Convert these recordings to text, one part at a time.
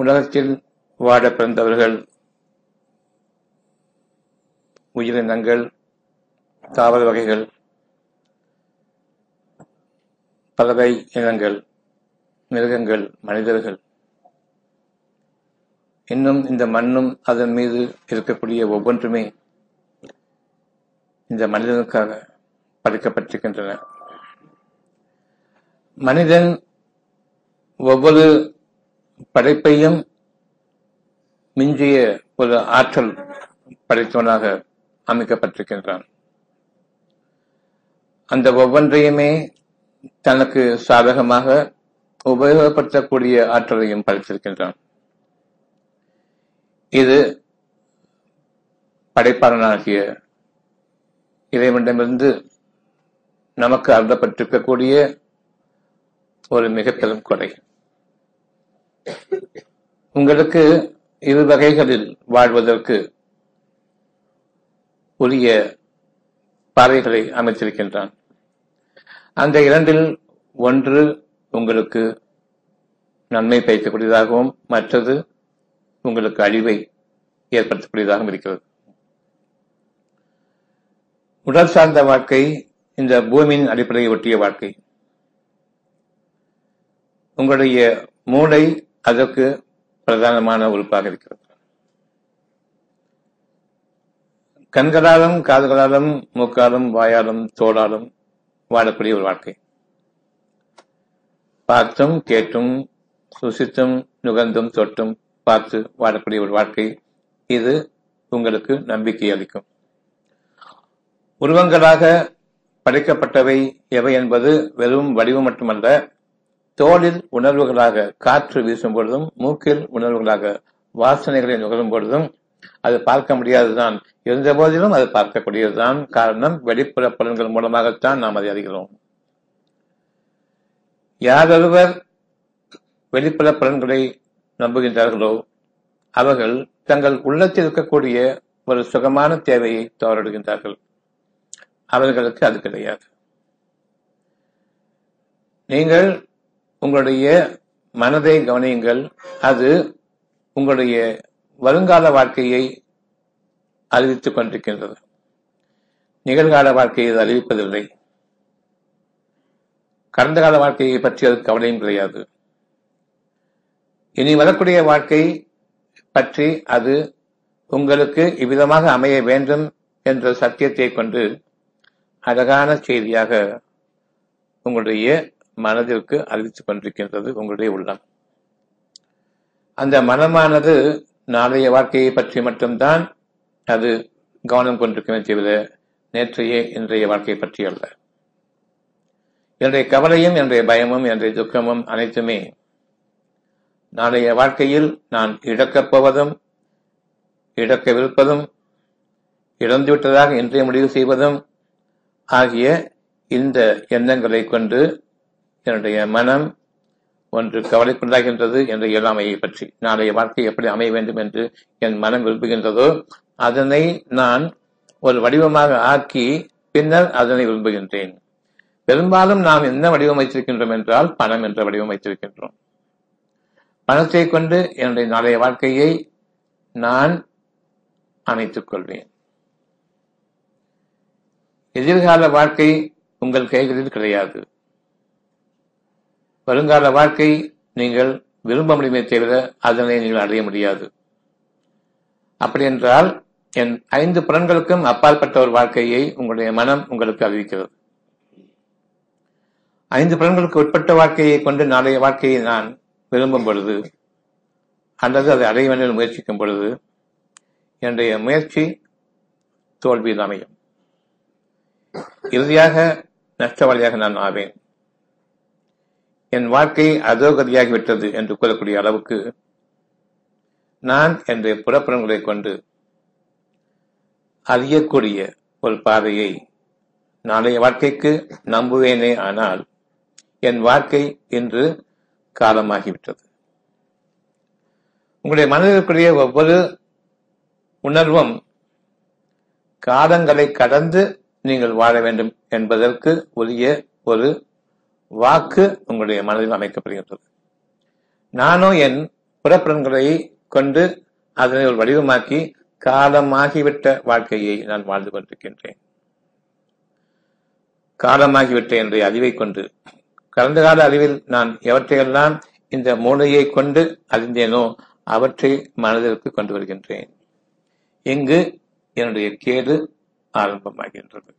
உலகத்தில் வாட பிறந்தவர்கள், உயிரினங்கள், தாவர வகைகள், பறவை இனங்கள், மிருகங்கள், மனிதர்கள், இன்னும் இந்த மண்ணும் அதன் மீது இருக்கக்கூடிய ஒவ்வொன்றுமே இந்த மனிதனுக்காக படைக்கப்பட்டிருக்கின்றன. மனிதன் ஒவ்வொரு படைப்பையும் மிஞ்சிய ஒரு ஆற்றல் படைத்தவனாக அமைக்கப்பட்டிருக்கின்றான். அந்த ஒவ்வொன்றையுமே தனக்கு சாதகமாக உபயோகப்படுத்தக்கூடிய ஆற்றலையும் படைத்திருக்கின்றான். இது படைப்பாளனாகிய இறைவனிடமிருந்து நமக்கு அருளப்பட்டிருக்கக்கூடிய ஒரு மிக பெரும் கொடை. உங்களுக்கு இரு வகைகளில் வாழ்வதற்கு உரிய பாறைகளை அமைத்திருக்கின்றான். அந்த இரண்டில் ஒன்று உங்களுக்கு நன்மை பயக்கக்கூடியதாகவும் மற்றது உங்களுக்கு அழிவை ஏற்படுத்தக்கூடியதாகவும் இருக்கிறது. உடல் சார்ந்த வாழ்க்கை இந்த பூமியின் அடிப்படையை ஒட்டிய வாழ்க்கை. உங்களுடைய மூளை அதற்கு பிரதானமான உறுப்பாக இருக்கிறது. கண்களாலும் காதுகளாலும் மூக்காலும் வாயாலும் தோளாலும் வாழக்கூடிய ஒரு வாழ்க்கை. பார்த்தும் கேட்டும் சுசித்தும் நுகர்ந்தும் தொட்டும் பார்த்து வாழக்கூடிய ஒரு வாழ்க்கை. இது உங்களுக்கு நம்பிக்கை அளிக்கும். உருவங்களாக படைக்கப்பட்டவை எவை என்பது வெறும் வடிவம் மட்டுமல்ல, தோளில் உணர்வுகளாக காற்று வீசும் பொழுதும் மூக்கில் உணர்வுகளாக வாசனைகளை நுகரும் பொழுதும் அது பார்க்க முடியாதுதான். இருந்த போதிலும் அது பார்க்கக்கூடியதுதான். காரணம், வெளிப்புற பலன்கள் மூலமாகத்தான் நாம் அதை அறிகிறோம். யாரொருவர் வெளிப்புற பலன்களை நம்புகின்றார்களோ அவர்கள் தங்கள் உள்ளத்தில் இருக்கக்கூடிய ஒரு சுகமான தேவையை தோற்றிடுகின்றார்கள். அவர்களுக்கு அது கிடையாது. நீங்கள் உங்களுடைய மனதை கவனியுங்கள். அது உங்களுடைய வருங்கால வாழ்க்கையை அறிவித்துக் கொண்டிருக்கின்றது. நிகழ்கால வாழ்க்கையை அது அறிவிப்பதில்லை. கடந்த கால வாழ்க்கையை பற்றி அது கவலையும் கிடையாது. இனி வரக்கூடிய வாழ்க்கை பற்றி அது உங்களுக்கு இவ்விதமாக அமைய வேண்டும் என்ற சத்தியத்தை கொண்டு அழகான செய்தியாக உங்களுடைய மனதிற்கு அறிவித்துக் கொண்டிருக்கின்றது உங்களுடைய உள்ளம். அந்த மனமானது நாளைய வாழ்க்கையை பற்றி மட்டும்தான் அது கவனம் கொண்டிருக்கவே தவிர நேற்றைய இன்றைய வாழ்க்கையை பற்றி அல்ல. என்னுடைய கவலையும் என்னுடைய பயமும் என்னுடைய துக்கமும் அனைத்துமே நாளைய வாழ்க்கையில் நான் இழக்கப் போவதும் இழக்கவிருப்பதும் இழந்துவிட்டதாக இன்றைய முடிவு செய்வதும் ஆகிய இந்த எண்ணங்களை கொண்டு என்னுடைய மனம் ஒன்று கவலைக்குள்ளாகின்றது. என்ற இயலாமையை பற்றி நாளைய வாழ்க்கை எப்படி அமைய வேண்டும் என்று என் மனம் விரும்புகின்றதோ அதனை நான் ஒரு வடிவமாக ஆக்கி பின்னர் அதனை விரும்புகின்றேன். பெரும்பாலும் நாம் என்ன வடிவம் வைத்திருக்கின்றோம் என்றால் பணம் என்ற வடிவம் வைத்திருக்கின்றோம். பணத்தை கொண்டு என்னுடைய நாளைய வாழ்க்கையை நான் அமைத்துக் கொள்வேன். எதிர்கால வாழ்க்கை உங்கள் கைகளில் கிடையாது. வருங்கால வாழ்க்கை நீங்கள் விரும்ப முடியுமே தவிர அதனை நீங்கள் அடைய முடியாது. அப்படி என்றால் என் 5 புலன்களுக்கும் அப்பாற்பட்ட ஒரு வாழ்க்கையை உங்களுடைய மனம் உங்களுக்கு அறிவிக்கிறது. 5 புலன்களுக்கு உட்பட்ட வாழ்க்கையை கொண்டு நாளைய வாழ்க்கையை நான் விரும்பும் பொழுது அல்லது அதை அடைய வேண்டும் முயற்சிக்கும் பொழுது என்னுடைய முயற்சி தோல்வியில் அமையும். இறுதியாக நஷ்டவாளியாக நான் ஆவேன். என் வாழ்க்கை அதோகதியாகிவிட்டது என்று கூறக்கூடிய அளவுக்கு நான் என்னுடைய புறப்புறங்களை கொண்டு அறியக்கூடிய ஒரு பாதையை நாளைய வாழ்க்கைக்கு நம்புவேனே. ஆனால் என் வாழ்க்கை இன்று காலமாகிவிட்டது. உங்களுடைய மனதிற்குரிய ஒவ்வொரு உணர்வும் காலங்களை கடந்து நீங்கள் வாழ வேண்டும் என்பதற்கு உரிய ஒரு வாக்கு உங்களுடைய மனதில் அமைக்கப்படுகின்றது. நானோ என் புறப்பலன்களை கொண்டு அதனை ஒரு வடிவமாக்கி காலமாகிவிட்ட வாழ்க்கையை நான் வாழ்ந்து கொண்டிருக்கின்றேன். காலமாகிவிட்ட என்ற அறிவை கொண்டு, கடந்த கால அறிவில் நான் எவற்றையெல்லாம் இந்த மூளையை கொண்டு அறிந்தேனோ அவற்றை மனதிற்கு கொண்டு வருகின்றேன். இங்கு என்னுடைய கேடு ஆரம்பமாகின்றது.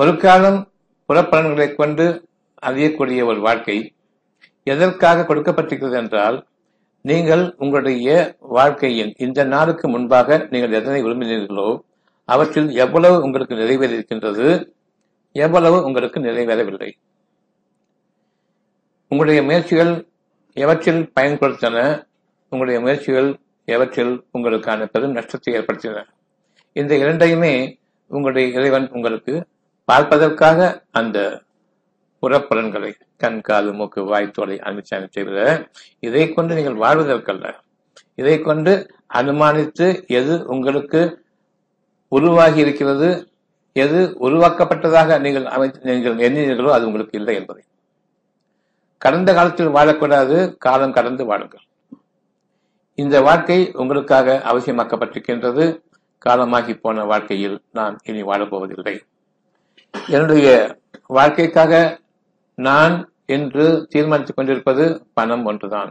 ஒரு காலம் புறப்பலன்களை கொண்டு அறியக்கூடிய ஒரு வாழ்க்கை எதற்காக கொடுக்கப்பட்டிருக்கிறது என்றால், நீங்கள் உங்களுடைய வாழ்க்கையின் இந்த நாளுக்கு முன்பாக நீங்கள் எதனை விரும்பினீர்களோ அவற்றில் எவ்வளவு உங்களுக்கு நிறைவேறியிருக்கின்றது, எவ்வளவு உங்களுக்கு நிறைவேறவில்லை, உங்களுடைய முயற்சிகள் எவற்றில் பயன் கொடுத்தன, உங்களுடைய முயற்சிகள் எவற்றில் உங்களுக்கான பெரும் நஷ்டத்தை ஏற்படுத்தின, இந்த இரண்டையுமே உங்களுடைய இறைவன் உங்களுக்கு பார்ப்பதற்காக அந்த புறப்பலன்களை, கண், காது, மூக்கு, வாய், தோலை அனுமதிச்சாங்க செய்வத, இதை கொண்டு நீங்கள் வாழ்வதற்கல்ல. இதை கொண்டு அனுமானித்து எது உங்களுக்கு உருவாகி இருக்கிறது, எது உருவாக்கப்பட்டதாக நீங்கள் நீங்கள் எண்ணினீர்களோ அது உங்களுக்கு இல்லை என்பதை. கடந்த காலத்தில் வாழக்கூடாது, காலம் கடந்து வாழுங்கள். இந்த வாழ்க்கை உங்களுக்காக அவசியமாக்கப்பட்டிருக்கின்றது. காலமாகி போன வாழ்க்கையில் நான் இனி வாழப்போவதில்லை. என்னுடைய வாழ்க்கைக்காக நான் என்று தீர்மானித்துக் கொண்டிருப்பது பணம் ஒன்றுதான்.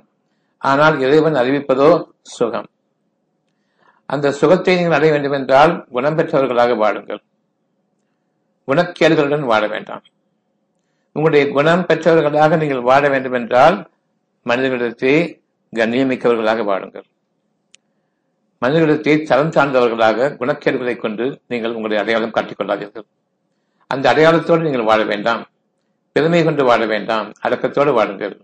ஆனால் இறைவன் அறிவிப்பதோ சுகம். அந்த சுகத்தை நீங்கள் அடைய வேண்டும் என்றால் குணம் பெற்றவர்களாக வாழுங்கள், குணக்கேடுகளுடன் வாழ வேண்டாம். உங்களுடைய குணம் பெற்றவர்களாக நீங்கள் வாழ வேண்டும் என்றால் மனிதர்களிடத்தை கண்ணியமிக்கவர்களாக வாழுங்கள். மனிதர்களிடத்தை தரம் சார்ந்தவர்களாக, குணக்கேடுகளை கொண்டு நீங்கள் உங்களுடைய அடையாளம் காட்டிக்கொள்ளாதீர்கள். அந்த அடையாளத்தோடு நீங்கள் வாழ வேண்டாம். பெருமை கொண்டு வாழ வேண்டாம். அடக்கத்தோடு வாழுங்கள்,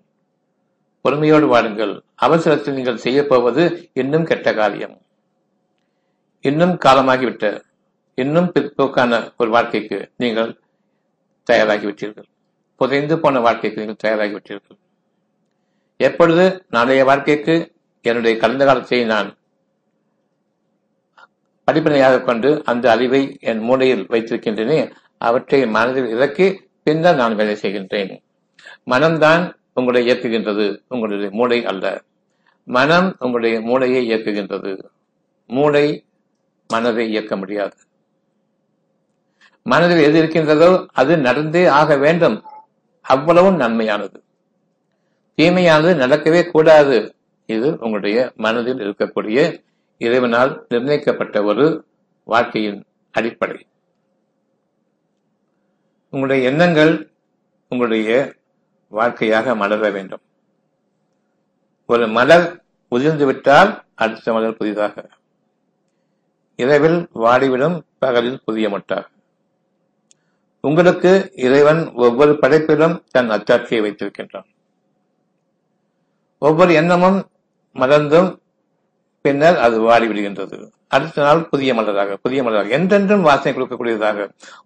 பொறுமையோடு வாழுங்கள். அவசரத்தில் நீங்கள் செய்ய போவது இன்னும் கெட்ட காரியம், இன்னும் காலமாகிவிட்ட, இன்னும் பிற்போக்கான ஒரு வாழ்க்கைக்கு நீங்கள் தயாராகிவிட்டீர்கள். புதைந்து போன வாழ்க்கைக்கு நீங்கள் தயாராகிவிட்டீர்கள். எப்பொழுது நாளைய வாழ்க்கைக்கு என்னுடைய கடந்த காலத்தை நான் படிப்பனையாக கொண்டு அந்த அறிவை என் மூளையில் வைத்திருக்கின்றனே அவற்றை மனதில் இறக்கி பின்னர் நான் வேலை செய்கின்றேன். மனம்தான் உங்களை இயக்குகின்றது, உங்களுடைய மூளை அல்ல. மனம் உங்களுடைய மூளையை இயக்குகின்றது, மூளை மனதை இயக்க முடியாது. மனதில் எது இருக்கின்றதோ அது நடந்தே ஆக வேண்டும். அவ்வளவும் நன்மையானது, தீமையானது நடக்கவே கூடாது. இது உங்களுடைய மனதில் இருக்கக்கூடிய இறைவனால் நிர்ணயிக்கப்பட்ட ஒரு வாழ்க்கையின் அடிப்படை. உங்களுடைய எண்ணங்கள் உங்களுடைய வாழ்க்கையாக மலர வேண்டும். ஒரு மலர் உதிர்ந்துவிட்டால் அடுத்த மலர் புதிதாக. இரவில் வாடிவிடும், பகலில் புதிய மொட்டாக. உங்களுக்கு இறைவன் ஒவ்வொரு படைப்பிலும் தன் அச்சாட்சியை வைத்திருக்கின்றான். ஒவ்வொரு எண்ணமும் மலர்ந்தும் பின்னர் அது வாடிவிடுகின்றது. அடுத்த நாள் புதிய மலராக, புதிய மலராக, என்றென்றும் வாசனை கொடுக்கக்கூடியதாக,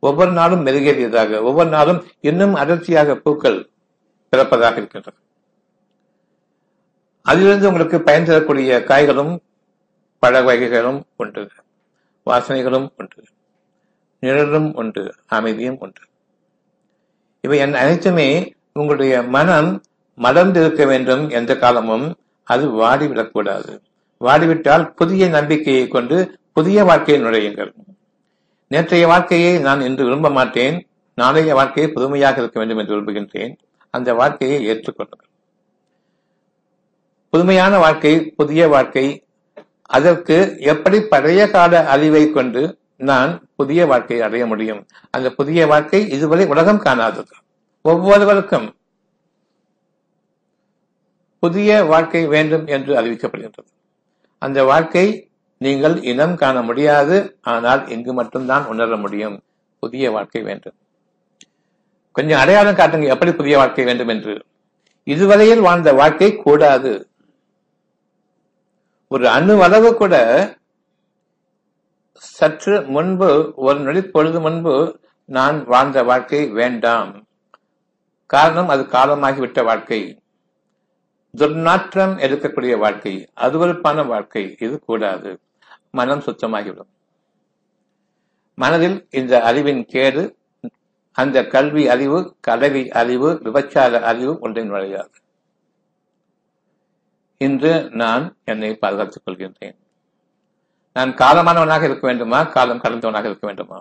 ஒவ்வொரு நாளும் மெருகேறியதாக, ஒவ்வொரு நாளும் இன்னும் அடர்த்தியாக பூக்கள் பிறப்பதாக இருக்கின்றது. அதிலிருந்து உங்களுக்கு பயன் தரக்கூடிய காய்களும் பழ வகைகளும் உண்டு, வாசனைகளும் உண்டு, நிழலும் உண்டு, அமைதியும் உண்டு. இவை அனைத்துமே உங்களுடைய மனம் மலர்ந்திருக்க வேண்டும். எந்த காலமும் அது வாடிவிடக்கூடாது. வாடிவிட்டால் புதிய நம்பிக்கையை கொண்டு புதிய வாழ்க்கையை நுழையுங்கள். நேற்றைய வாழ்க்கையை நான் இன்று விரும்ப மாட்டேன், நாளைய வாழ்க்கையை புதுமையாக இருக்க வேண்டும் என்று விரும்புகின்றேன். அந்த வாழ்க்கையை ஏற்றுக்கொள்ளுங்கள். புதுமையான வாழ்க்கை, புதிய வாழ்க்கை. அதற்கு எப்படி பழைய கால அறிவை கொண்டு நான் புதிய வாழ்க்கையை அடைய முடியும்? அந்த புதிய வாழ்க்கை இதுவரை உலகம் காணாதது. ஒவ்வொருவருக்கும் புதிய வாழ்க்கை வேண்டும் என்று அறிவிக்கப்படுகின்றது. அந்த வாழ்க்கை நீங்கள் இனம் காண முடியாது, ஆனால் இங்கு மட்டும்தான் உணர முடியும். புதிய வாழ்க்கை வேண்டும். கொஞ்சம் அடையாளம் காட்டுங்க, எப்படி புதிய வாழ்க்கை வேண்டும் என்று. இதுவரையில் வாழ்ந்த வாழ்க்கை கூடாது. ஒரு அணுவளவு கூட சற்று முன்பு, ஒரு நொடி பொழுது முன்பு நான் வாழ்ந்த வாழ்க்கை வேண்டாம். காரணம், அது காலமாகிவிட்ட வாழ்க்கை, துர்நாற்றம் எடுக்கக்கூடிய வாழ்க்கை, அருவருப்பான வாழ்க்கை. இது கூடாது. மனம் சுத்தமாகிவிடும். மனதில் இந்த அறிவின் கேடு, அந்த கல்வி அறிவு, கலவி அறிவு, விபச்சார அறிவு ஒன்றை நுழையாது. இன்று நான் என்னை பாதுகாத்துக் கொள்கின்றேன். நான் காலமானவனாக இருக்க வேண்டுமா, காலம் கடந்தவனாக இருக்க வேண்டுமா?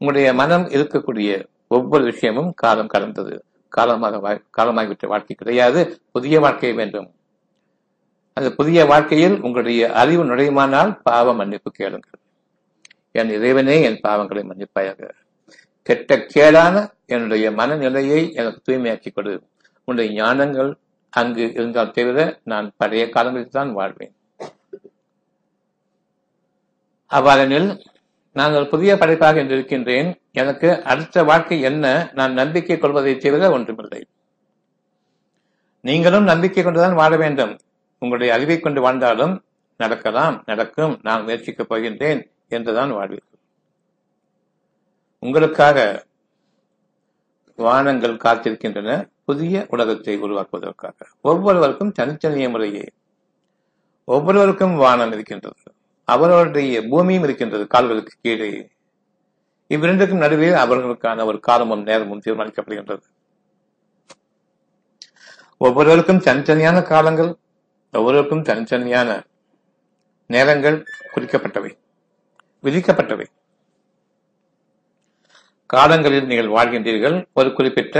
உங்களுடைய மனம் இருக்கக்கூடிய ஒவ்வொரு விஷயமும் காலம் கடந்தது, காலமாகிவிட்ட வாழ்க்கை கிடையாது, புதிய வாழ்க்கை வேண்டும். அந்த புதிய வாழ்க்கையில் உங்களுடைய அறிவு நுழையுமானால் பாவ மன்னிப்பு கேளுங்கள். என் இறைவனே, என் பாவங்களை மன்னிப்பாயாக. கெட்ட கேடான என்னுடைய மனநிலையை எனக்கு தூய்மையாக்கி கொடு. உன்னுடைய ஞானங்கள் அங்கு இருந்தால் தவிர நான் பழைய காலங்களில் தான் வாழ்வேன். அவ்வாறெனில் நாங்கள் புதிய படைப்பாக என்று இருக்கின்றேன். எனக்கு அடுத்த வாழ்க்கை என்ன? நான் நம்பிக்கை கொள்வதை தவிர ஒன்றுமில்லை. நீங்களும் நம்பிக்கை கொண்டுதான் வாழ வேண்டும். உங்களுடைய அறிவை கொண்டு வாழ்ந்தாலும் நடக்கும், நான் முயற்சிக்கப் போகின்றேன் என்றுதான் வாழ்வீர்கள். உங்களுக்காக வானங்கள் காத்திருக்கின்றன, புதிய உலகத்தை உருவாக்குவதற்காக. ஒவ்வொருவருக்கும் தனித்தனிய முறையே ஒவ்வொருவருக்கும் வானம் இருக்கின்றது, அவர்களுடைய பூமியும் இருக்கின்றது கால்களுக்கு கீழே. இவ்விரண்டுக்கும் நடுவே அவர்களுக்கான ஒரு காலமும் நேரமும் தீர்மானிக்கப்படுகின்றது. ஒவ்வொருவருக்கும் தனித்தனியான காலங்கள், ஒவ்வொருவருக்கும் தனித்தனியான நேரங்கள் குறிக்கப்பட்டவை, விதிக்கப்பட்டவை. காலங்களில் நீங்கள் வாழ்கின்றீர்கள் ஒரு குறிப்பிட்ட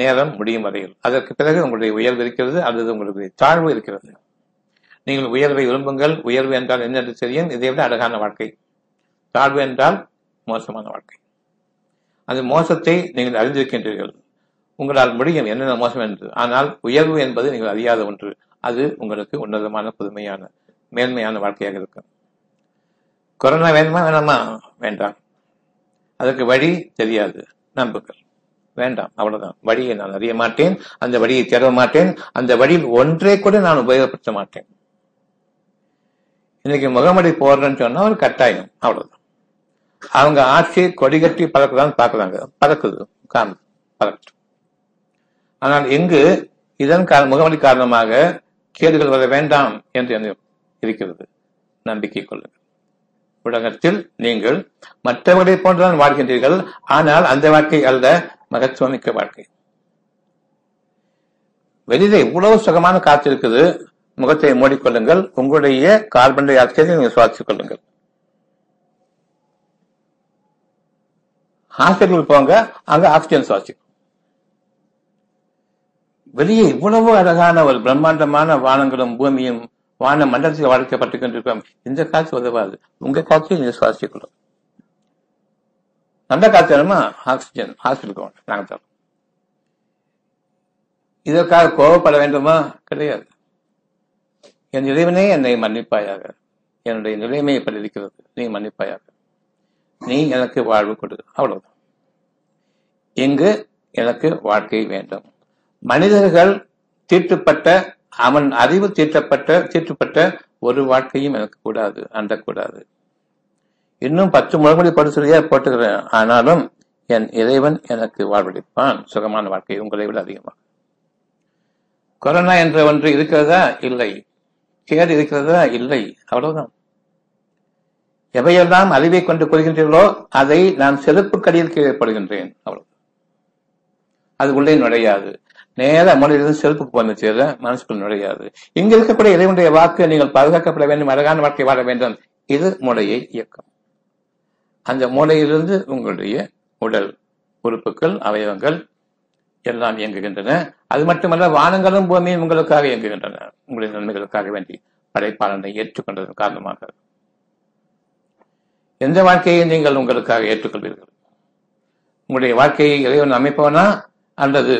நேரம் முடியும் வரையில். அதற்கு பிறகு உங்களுடைய உயர்வு இருக்கிறது அல்லது உங்களுடைய தாழ்வு இருக்கிறது. நீங்கள் உயர்வை விரும்புங்கள். உயர்வு என்றால் என்னென்று தெரியும். இதைவிட அழகான வாழ்க்கை. தாழ்வு என்றால் மோசமான வாழ்க்கை. அந்த மோசத்தை நீங்கள் அறிந்திருக்கின்றீர்கள், உங்களால் முடியும் என்னென்ன மோசம் என்று. ஆனால் உயர்வு என்பது நீங்கள் அறியாத ஒன்று, அது உங்களுக்கு உன்னதமான புதுமையான மேன்மையான வாழ்க்கையாக இருக்கும். கொரோனா வேணுமா வேணாமா? வேண்டாம். அதற்கு வழி தெரியாது, நம்புங்கள். வேண்டாம், அவ்வளவுதான். வழியை நான் அறிய மாட்டேன், அந்த வழியை தேட மாட்டேன், அந்த வழியில் ஒன்றை கூட நான் உபயோகப்படுத்த மாட்டேன். இன்னைக்கு முகமடி போடுறேன்னு சொன்னா ஒரு கட்டாயம், அவ்வளவுதான். அவங்க ஆட்சி கொடிகட்டி பறக்குதான்னு பாக்குறாங்க, பறக்குது, பறக்கட்டும். ஆனால் எங்கு இதன் முகமடி காரணமாக கேடுகள் வர வேண்டாம் என்று இருக்கிறது. நம்பிக்கை கொள்ளுங்கள். உலகத்தில் நீங்கள் மற்றவர்களை போன்றுதான் வாழ்கின்றீர்கள், ஆனால் அந்த வாழ்க்கை அல்ல, மகத்துவமிக்க வாழ்க்கை. வெளியில இவ்வளவு சுகமான காற்று இருக்குது, முகத்தை மூடிக்கொள்ளுங்கள், உங்களுடைய கார்பன் டை ஆக்சைடை நீங்கள் சுவாசித்துக் கொள்ளுங்கள். ஹாஸ்பிட்டலுக்கு போங்க, அங்க ஆக்சிஜன் சுவாசிக்கும். வெளியே இவ்வளவு அழகான ஒரு பிரம்மாண்டமான வானங்களும் பூமியும் வான மண்டலத்தில் வாழ்க்கப்பட்டுக் கொண்டிருக்கோம். இந்த காற்று உதவாது, உங்க காற்றை நீங்கள் சுவாசித்துக் கொள்ளுங்கள். நல்ல காற்று வேணுமா? ஆக்சிஜன் ஹாஸ்பிட்டலுக்கு நாங்கள் தரோம். இதற்காக கோவப்பட வேண்டுமா? கிடையாது. என் இறைவனே, என்னை மன்னிப்பாயாக, என்னுடைய நிலைமை இப்படி இருக்கிறது, நீ மன்னிப்பாயாக, நீ எனக்கு வாழ்வு கொடு. அவ்வளவுதான். இங்கு எனக்கு வாழ்க்கை வேண்டும். மனிதர்கள் தீட்டுப்பட்ட, அவன் அறிவு தீட்டுப்பட்ட ஒரு வாழ்க்கையும் எனக்கு கூடாது, அண்டக்கூடாது. இன்னும் 10 முழமொழி படுத்துறையா போட்டுக்கிறேன், ஆனாலும் என் இறைவன் எனக்கு வாழ்வளிப்பான் சுகமான வாழ்க்கை, உங்களை விட அதிகமாக. கொரோனா என்ற ஒன்று இருக்கிறதா? இல்லை. கேடு இருக்கிறதா? இல்லை. அவ்வளவுதான். எவையெல்லாம் அறிவை கொண்டு கொள்கின்றீர்களோ அதை நான் செருப்பு கடியில் கீழே போடுகின்றேன். அவ்வளவு. அது உள்ளே நுழையாது. நேர மொழியிலிருந்து செருப்புக்கு போன சேர மனசுக்குள் நுழையாது. இங்கு இருக்கக்கூடிய இறைவனுடைய வாக்கு, நீங்கள் பாதுகாக்கப்பட வேண்டும், அழகான வாழ்க்கை வாழ வேண்டும். இது மூளையை இயக்கம். அந்த மூளையிலிருந்து உங்களுடைய உடல் உறுப்புகள், அவயவங்கள் எல்லாம் இயங்குகின்றன. அது மட்டுமல்ல, வானங்களும் பூமியும் உங்களுக்காக இயங்குகின்றன, உங்களுடைய நன்மைகளுக்காக வேண்டி. படைப்பாளனை ஏற்றுக்கொண்டதன் காரணமாக எந்த வாழ்க்கையை நீங்கள் உங்களுக்காக ஏற்றுக்கொள்வீர்கள்? உங்களுடைய வாழ்க்கையை இறைவன் அமைப்பவனா அல்லது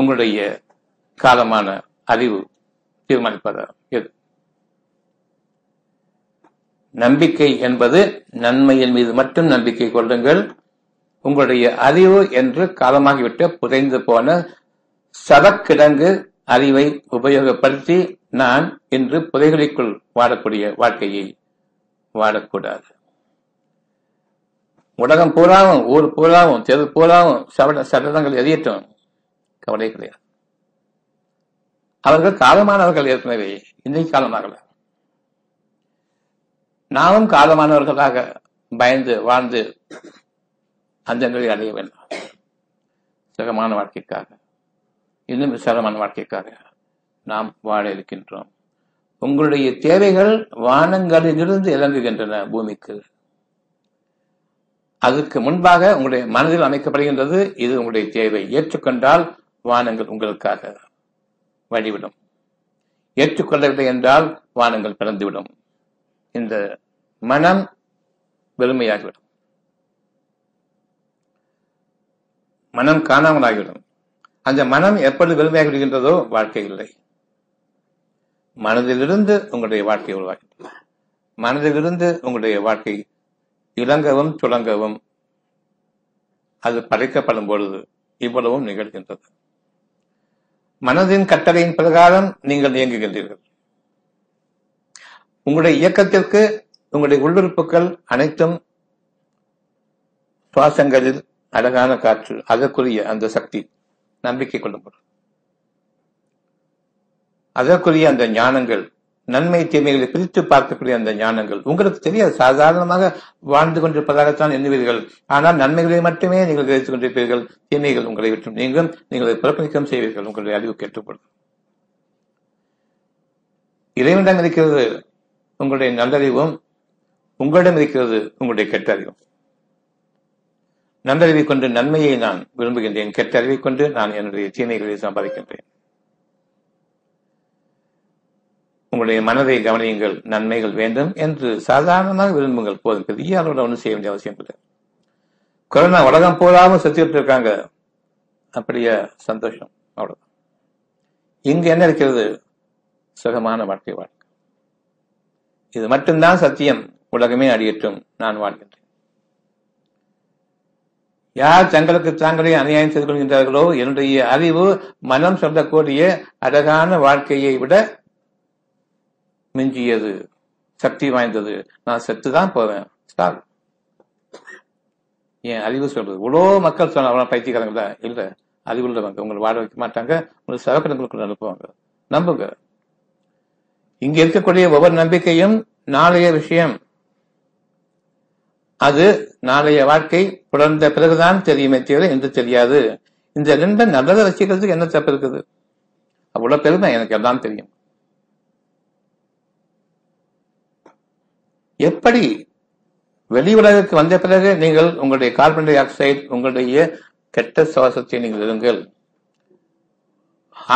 உங்களுடைய காலமான அறிவு தீர்மானிப்பதா? எது? நம்பிக்கை என்பது நன்மையின் மீது மட்டும் நம்பிக்கை கொள்ளுங்கள். உங்களுடைய அறிவு என்று காலமாகிவிட்ட புதைந்து போன சதக்கிடங்கு அறிவை உபயோகப்படுத்தி நான் இன்று புதைகளுக்குள் வாழக்கூடிய வாழ்க்கையை வாழக்கூடாது. உலகம் பூராவும், ஊர் பூராவும், தெரு பூராவும் சடலங்கள் எரியட்டும், கவலை கிடையாது. அவர்கள் காலமானவர்கள், ஏற்கனவே இன்னைக்கு காலமாகல. நாமும் காலமானவர்களாக பயந்து வாழ்ந்து அந்த நிலை அடைய வேண்டாம். சுகமான வாழ்க்கைக்காக, இன்னும் விசாலமான வாழ்க்கைக்காக, நாம் வாழ இருக்கின்றோம். உங்களுடைய தேவைகள் வானங்களிலிருந்து இறங்குகின்றன பூமிக்கு. அதற்கு முன்பாக உங்களுடைய மனதில் அமைக்கப்படுகின்றது. இது உங்களுடைய தேவை. ஏற்றுக்கொண்டால் வானங்கள் உங்களுக்காக வழிவிடும். ஏற்றுக்கொள்ளவில்லை என்றால் வானங்கள் பிறந்துவிடும். இந்த மனம் வெறுமையாகிவிடும், மனம் காணாமலாகிவிடும். அந்த மனம் எப்பொழுது வெறுமையாகி விடுகின்றதோ வாழ்க்கை இல்லை. மனதிலிருந்து உங்களுடைய வாழ்க்கை உருவாகிறது. மனதிலிருந்து உங்களுடைய வாழ்க்கை இறங்கவும் துளங்கவும் அது படைக்கப்படும் பொழுது இவ்வளவும் நிகழ்கின்றது. மனதின் கட்டளையின் பிரகாரம் நீங்கள் இயங்குகின்றீர்கள். உங்களுடைய இயக்கத்திற்கு உங்களுடைய உள்ளுறுப்புகள் அனைத்தும் சுவாசங்களில் அழகான காற்று, அதற்குரிய அந்த சக்தி, நம்பிக்கை கொள்ளப்படும், அதற்குரிய அந்த ஞானங்கள், நன்மை தீமைகளை பிரித்து பார்க்கக்கூடிய அந்த ஞானங்கள் உங்களுக்கு தெரியாது. சாதாரணமாக வாழ்ந்து கொண்டிருப்பதாகத்தான் எண்ணுவீர்கள். ஆனால் நன்மைகளை மட்டுமே நீங்கள் கிரகித்துக் கொண்டிருப்பீர்கள். தீமைகள் உங்களை விட்டு நீங்களும் நீங்கள் புறக்கணிக்கம் செய்வீர்கள். உங்களுடைய அறிவு கேட்டுக்கொள்ளும். இறைவனிடம் இருக்கிறது உங்களுடைய நல்லறிவும், உங்களிடம் இருக்கிறது உங்களுடைய கெட்டறிவும். நல்லறிவை கொண்டு நன்மையை நான் விரும்புகின்றேன், கெட்டறிவை கொண்டு நான் என்னுடைய தீமைகளை சம்பாதிக்கின்றேன். உங்களுடைய மனதை கவனியுங்கள். நன்மைகள் வேண்டும் என்று சாதாரணமாக விரும்புங்கள், போதும். பெரிய அளவில் ஒன்றும் செய்ய வேண்டிய அவசியம் இல்லை. கொரோனா உலகம் போதாமல் செத்துக்கிட்டு இருக்காங்க, அப்படியே சந்தோஷம், அவ்வளவுதான். இங்கு என்ன இருக்கிறது? சுகமான வாழ்க்கை வாழ்க்கை. இது மட்டும்தான் சத்தியம். உலகமே அடியற்றும் நான் வாழ்கின்றேன். யார் தங்களுக்கு தாங்களே அநியாயம் செய்து கொள்கின்றார்களோ, என்னுடைய அறிவு மனம் சொல்லக்கூடிய அழகான வாழ்க்கையை விட மிஞ்சியது, சக்தி வாய்ந்தது. நான் செத்துதான் போவேன். என் அறிவு சொல்றது. இவ்வளோ மக்கள் சொன்ன பைத்தியக்காரங்களா இல்ல, அறிவுள்ளவங்க. உங்களை வாட வைக்க மாட்டாங்க, உங்களுக்கு சவக்கணங்களுக்கு அனுப்புவாங்க. நம்புங்க. இங்க இருக்கக்கூடிய ஒவ்வொரு நம்பிக்கையும் நாளைய விஷயம். அது நாளைய வாழ்க்கை புலர்ந்த பிறகுதான் தெரியுமே தவிர என்று தெரியாது. இந்த ரெண்டு நல்லதை வச்சுக்கிறதுக்கு என்ன தப்பு இருக்குது? அவ்வளவு பெருமை. எனக்கு எல்லாம் தெரியும். எப்படி வெளி உலகிற்கு வந்த பிறகு நீங்கள் உங்களுடைய கார்பன் டை ஆக்சைடு, உங்களுடைய கெட்ட சுவாசத்தை நீங்கள் இருங்கள்.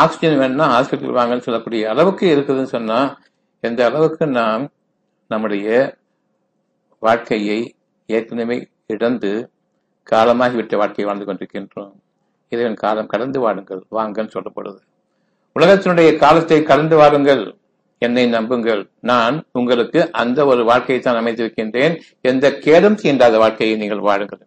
ஆக்சிஜன் வேணும்னா ஹாஸ்பிட்டல் வாங்கன்னு சொல்லக்கூடிய அளவுக்கு இருக்குதுன்னு சொன்னா, எந்த அளவுக்கு நாம் நம்முடைய வாழ்க்கையை ஏற்கனவே இழந்து காலமாகிவிட்ட வாழ்க்கையை வாழ்ந்து கொண்டிருக்கின்றோம். இறைவன் காலம் கடந்து வாடுங்கள் வாங்கன்னு சொல்லப்படுது. உலகத்தினுடைய காலத்தை கடந்து வாடுங்கள், என்னை நம்புங்கள். நான் உங்களுக்கு அந்த ஒரு வாழ்க்கையை தான் அமைத்திருக்கின்றேன். எந்த கேடும் தீண்டாத வாழ்க்கையை நீங்கள் வாழுங்கள்.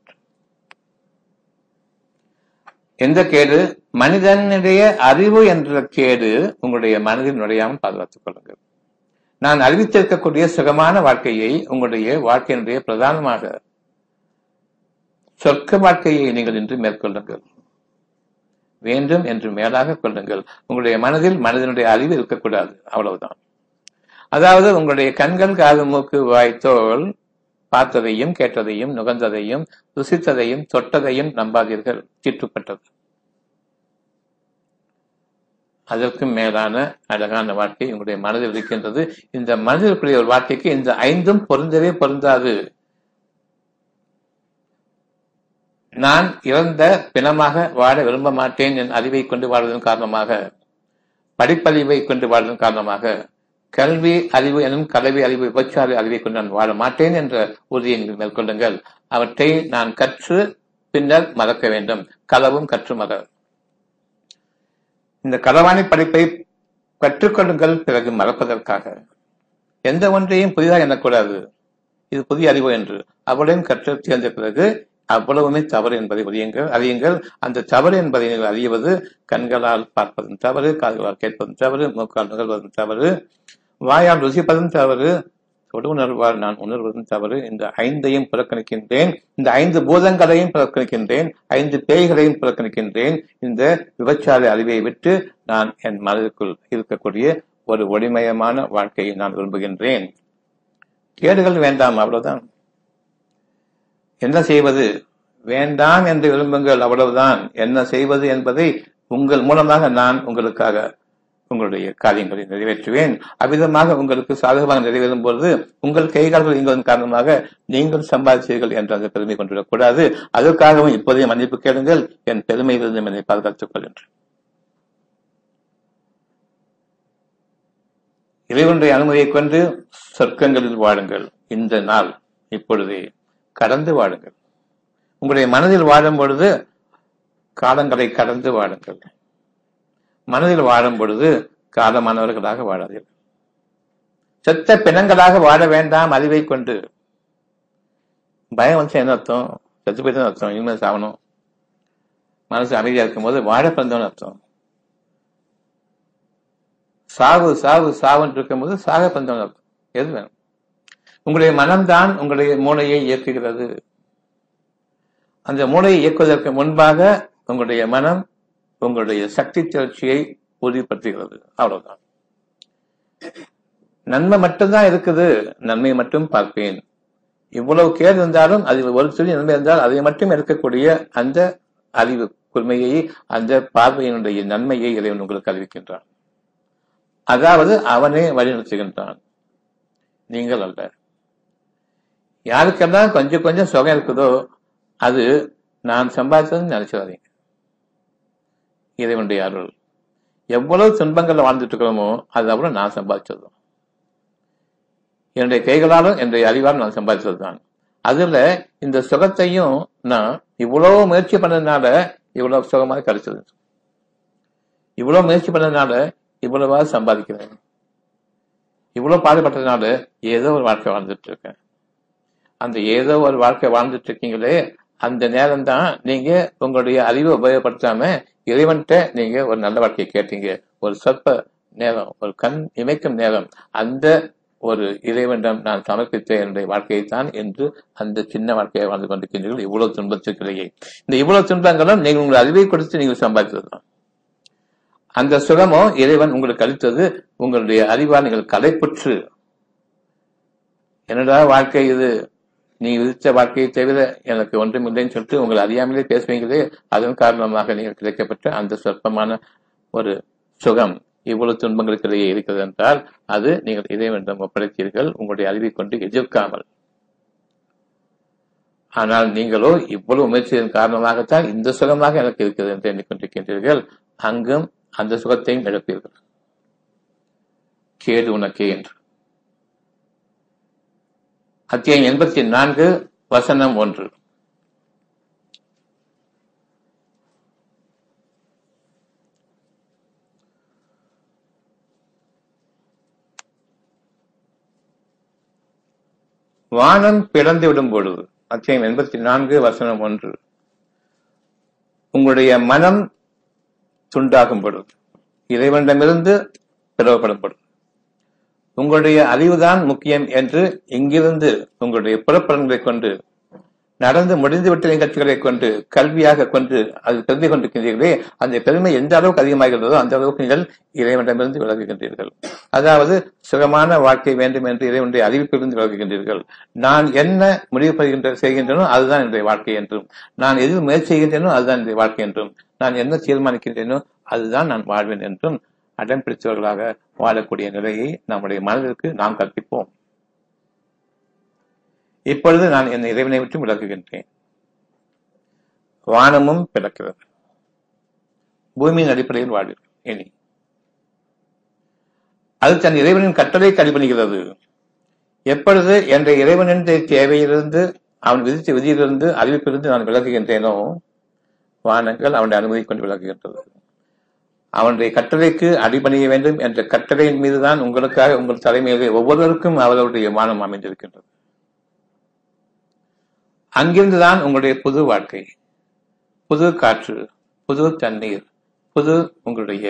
எந்த கேடு? மனிதனுடைய அறிவு என்ற கேடு உங்களுடைய மனதில் நுழையாமல் பாதுகாத்துக் கொள்ளுங்கள். நான் அறிவித்திருக்கக்கூடிய சுகமான வாழ்க்கையை, உங்களுடைய வாழ்க்கையினுடைய பிரதானமாக சொர்க்க வாழ்க்கையை நீங்கள் இன்று மேற்கொள்ளுங்கள். வேண்டும் என்று மேலாக கொள்ளுங்கள். உங்களுடைய மனதில் மனதினுடைய அறிவு இருக்கக்கூடாது, அவ்வளவுதான். அதாவது உங்களுடைய கண்கள், காது, மூக்கு, வாய், தோல் பார்த்ததையும் கேட்டதையும் நுகர்ந்ததையும் ருசித்ததையும் தொட்டதையும் நம்பாதீர்கள். தீட்டுப்பட்டது. அதற்கும் மேலான அழகான வாழ்க்கை உங்களுடைய மனதில் இருக்கின்றது. இந்த மனதிற்குரிய ஒரு வாழ்க்கைக்கு இந்த ஐந்தும் பொருந்தவே பொருந்தாது. நான் இறந்த பிணமாக வாழ விரும்ப மாட்டேன். என் அறிவை கொண்டு வாழ்வதன் காரணமாக, படிப்பறிவை கொண்டு வாழ்வதன் காரணமாக, கல்வி அறிவு எனும் கல்வி அறிவு விபச்சார அறிவை கொண்டு நான் வாழ மாட்டேன் என்ற உறுதியை நீங்கள் மேற்கொள்ளுங்கள். அவற்றை நான் கற்று பின்னர் மறக்க வேண்டும். களவும் கற்று மற. இந்த களவாணி படிப்பை கற்றுக்கொள்ளுங்கள் பிறகு மறப்பதற்காக. எந்த ஒன்றையும் புதிதாக எண்ணக்கூடாது. இது புதிய அறிவு என்று அவளையும் கற்று தேர்ந்த பிறகு அவ்வளவுமே தவறு என்பதை அறியுங்கள். அந்த தவறு என்பதை நீங்கள் அறிவது கண்களால் பார்ப்பதும் தவறு, காதுகளால் கேட்பதும் தவறு, மூக்கால் நுகர்வதும் தவறு, வாயால் ருசிப்பதும் தவறு, தொடு உணர்வால் நான் உணர்வதும் தவறு. இந்த ஐந்தையும் புறக்கணிக்கின்றேன். இந்த 5 பூதங்களையும் புறக்கணிக்கின்றேன். 5 பேய்களையும் புறக்கணிக்கின்றேன். இந்த விபச்சார அறிவியை விட்டு நான் என் மனதிற்குள் இருக்கக்கூடிய ஒரு ஒளிமயமான வாழ்க்கையை நான் விரும்புகின்றேன். கேடுகள் வேண்டாம், அவ்வளவுதான். என்ன செய்வது? வேண்டாம் என்று விரும்புங்கள், அவ்வளவுதான். என்ன செய்வது என்பதை உங்கள் மூலமாக நான் உங்களுக்காக உங்களுடைய காரியங்களை நிறைவேற்றுவேன். அவ்விதமாக உங்களுக்கு சாதகமாக நிறைவேறும் பொழுது உங்கள் கைகால்கள் நீங்களும் காரணமாக நீங்கள் சம்பாதிச்சீர்கள் என்று அந்த பெருமை கொண்டுவிடக் கூடாது. அதற்காகவும் இப்போதைய மன்னிப்பு கேளுங்கள், என் பெருமையிலிருந்து என்னை பாதுகாத்துக் கொள்கின்றேன். இறைவனுடைய அனுமதியை கொண்டு சொர்க்கங்களில் வாழுங்கள். இந்த நாள் இப்பொழுதே கடந்து வாழுங்கள். உங்களுடைய மனதில் வாழும் பொழுது காலங்களை கடந்து வாழுங்கள். மனதில் வாழும் பொழுது காலமானவர்களாக வாழாதீர்கள். செத்த பிணங்களாக வாழ வேண்டாம். அறிவை கொண்டு பயம் வந்து என்ன அர்த்தம்? செத்து போய்தான் அர்த்தம். இனிமேல் சாகணும். மனசு அமைதியா இருக்கும் போது வாழ பிறந்தவன் அர்த்தம். சாவு சாவு சாவுன்னு இருக்கும்போது சாக பிறந்தவன் அர்த்தம். எது வேணும்? உங்களுடைய மனம்தான் உங்களுடைய மூளையை இயக்குகிறது. அந்த மூளையை இயக்குவதற்கு முன்பாக உங்களுடைய மனம் உங்களுடைய சக்தி திரட்சியை உறுதிப்படுத்துகிறது. அவ்வளவுதான். நன்மை மட்டும்தான் இருக்குது. நன்மையை மட்டும் பார்ப்பேன். இவ்வளவு கேடு இருந்தாலும் அதில் ஒரு சிறிய நன்மை இருந்தால் அதை மட்டும் எடுக்கக்கூடிய அந்த அறிவு குர்மையை, அந்த பார்வையினுடைய நன்மையை இறைவன் உங்களுக்கு அறிவிக்கின்றான். அதாவது அவனே வழிநடத்துகின்றான், நீங்கள் அல்ல. யாருக்கெல்லாம் கொஞ்சம் கொஞ்சம் சுகம் இருக்குதோ அது நான் சம்பாதிச்சதுன்னு நினைச்சிடாதீங்க. இறைவனுடைய அருள். எவ்வளவு துன்பங்கள்ல வாழ்ந்துட்டு இருக்கிறோமோ அது அப்புறம் நான் சம்பாதிச்சதுதான். என்னுடைய கைகளாலும் என்னுடைய அறிவாலும் நான் சம்பாதிச்சதுதான். அதுல இந்த சுகத்தையும் நான் இவ்வளவு முயற்சி பண்ணதுனால இவ்வளவு சுகமாக கிடைச்சது. இவ்வளவு முயற்சி பண்ணதுனால இவ்வளவா சம்பாதிக்கிறேன். இவ்வளவு பாடுபட்டதுனால ஏதோ ஒரு வாழ்க்கை வாழ்ந்துட்டு இருக்கேன். அந்த ஏதோ ஒரு வாழ்க்கை வாழ்ந்துட்டு இருக்கீங்களே, அந்த நேரம் தான் நீங்க உங்களுடைய அறிவை உபயோகப்படுத்தாம இறைவன்கிட்ட நீங்க ஒரு நல்ல வாழ்க்கையை கேட்டீங்க. ஒரு சொற்ப நேரம், ஒரு கண் இமைக்கும் நேரம், அந்த ஒரு இறைவனிடம் நான் சமர்ப்பித்த என்னுடைய வாழ்க்கையை தான் என்று அந்த சின்ன வாழ்க்கையை வாழ்ந்து கொண்டிருக்கின்றீர்கள். இவ்வளவு துன்பத்திற்கிடையே இந்த இவ்வளவு துன்பங்களும் நீங்கள் உங்களை அறிவை கொடுத்து நீங்கள் சம்பாதித்ததுதான். அந்த சுகமோ இறைவன் உங்களுக்கு அளித்தது. உங்களுடைய அறிவால் நீங்கள் களைப்புற்று என்னடா வாழ்க்கை இது, நீ விதித்த வாழ்க்கையை தவிர எனக்கு ஒன்றும் இல்லைன்னு சொல்லிட்டு உங்களை அறியாமலே பேசுவீங்களே, அதன் காரணமாக நீங்கள் கிடைக்கப்பட்ட அந்த சொற்பமான ஒரு சுகம் இவ்வளவு துன்பங்களுக்கிடையே இருக்கிறது என்றால் அது நீங்கள் இறைவனிடம் ஒப்படைத்தீர்கள், உங்களுடைய அறிவை கொண்டு எதிர்க்காமல். ஆனால் நீங்களோ இவ்வளவு முயற்சியின் காரணமாகத்தான் இந்த சுகமாக எனக்கு இருக்கிறது என்று எண்ணிக்கொண்டிருக்கின்றீர்கள். அங்கும் அந்த சுகத்தையும் இழப்பீர்கள். கேடு உனக்கே என்று. அத்தியாயம் 84 வசனம் 1. வானம் பிளந்துவிடும் பொழுது, அத்தியாயம் 84 வசனம் 1, உங்களுடைய மனம் துண்டாகும் பொழுது, இறைவனிடமிருந்து பிளவுபடும் பொழுது உங்களுடைய அறிவுதான் முக்கியம் என்று இங்கிருந்து உங்களுடைய புறப்படங்களை கொண்டு நடந்து முடிந்துவிட்ட நிகழ்ச்சிகளை கொண்டு கல்வியாக கொண்டு அது தெரிந்து கொண்டிருக்கின்றீர்களே, அந்த பெருமை எந்த அளவுக்கு அதிகமாகிறதோ அந்த அளவுக்கு நீங்கள் இறைவனிடமிருந்து விலகுகின்றீர்கள். அதாவது சுகமான வாழ்க்கை வேண்டும் என்று இறைவனுடைய அறிவிப்பிலிருந்து விலகுகின்றீர்கள். நான் என்ன முடிவு செய்கின்றனோ அதுதான் என்னுடைய வாழ்க்கை என்றும், நான் எது முயற்சி செய்கின்றனோ அதுதான் என்னுடைய வாழ்க்கை என்றும், நான் என்ன தீர்மானிக்கின்றேனோ அதுதான் நான் வாழ்வேன் என்றும் அடம் பிடித்தவர்களாக வாழக்கூடிய நிலையை நம்முடைய மனதிற்கு நாம் கற்பிப்போம். இப்பொழுது நான் என் இறைவனை விட்டு விளக்குகின்றேன். வானமும் பிளக்கிறது. பூமியின் அடிப்படையில் வாழ்வீர்கள். இனி அது தன் இறைவனின் கட்டளை கடைபிடிக்கிறது. எப்பொழுது என்ற இறைவனின் தேவையிலிருந்து, அவன் விதித்த விதியிலிருந்து, அறிவிப்பிலிருந்து நான் விளக்குகின்றேனோ வானங்கள் அவனுடைய அனுமதி கொண்டு விளக்குகின்றது. அவனுடைய கட்டளைக்கு அடிபணிய வேண்டும் என்ற கட்டளையின் மீதுதான் உங்களுக்காக, உங்கள் தலைமையிலே ஒவ்வொருவருக்கும் அவர்களுடைய வானம் அமைந்திருக்கின்றது. அங்கிருந்துதான் உங்களுடைய புது வாழ்க்கை, புது காற்று, புது தண்ணீர், புது உங்களுடைய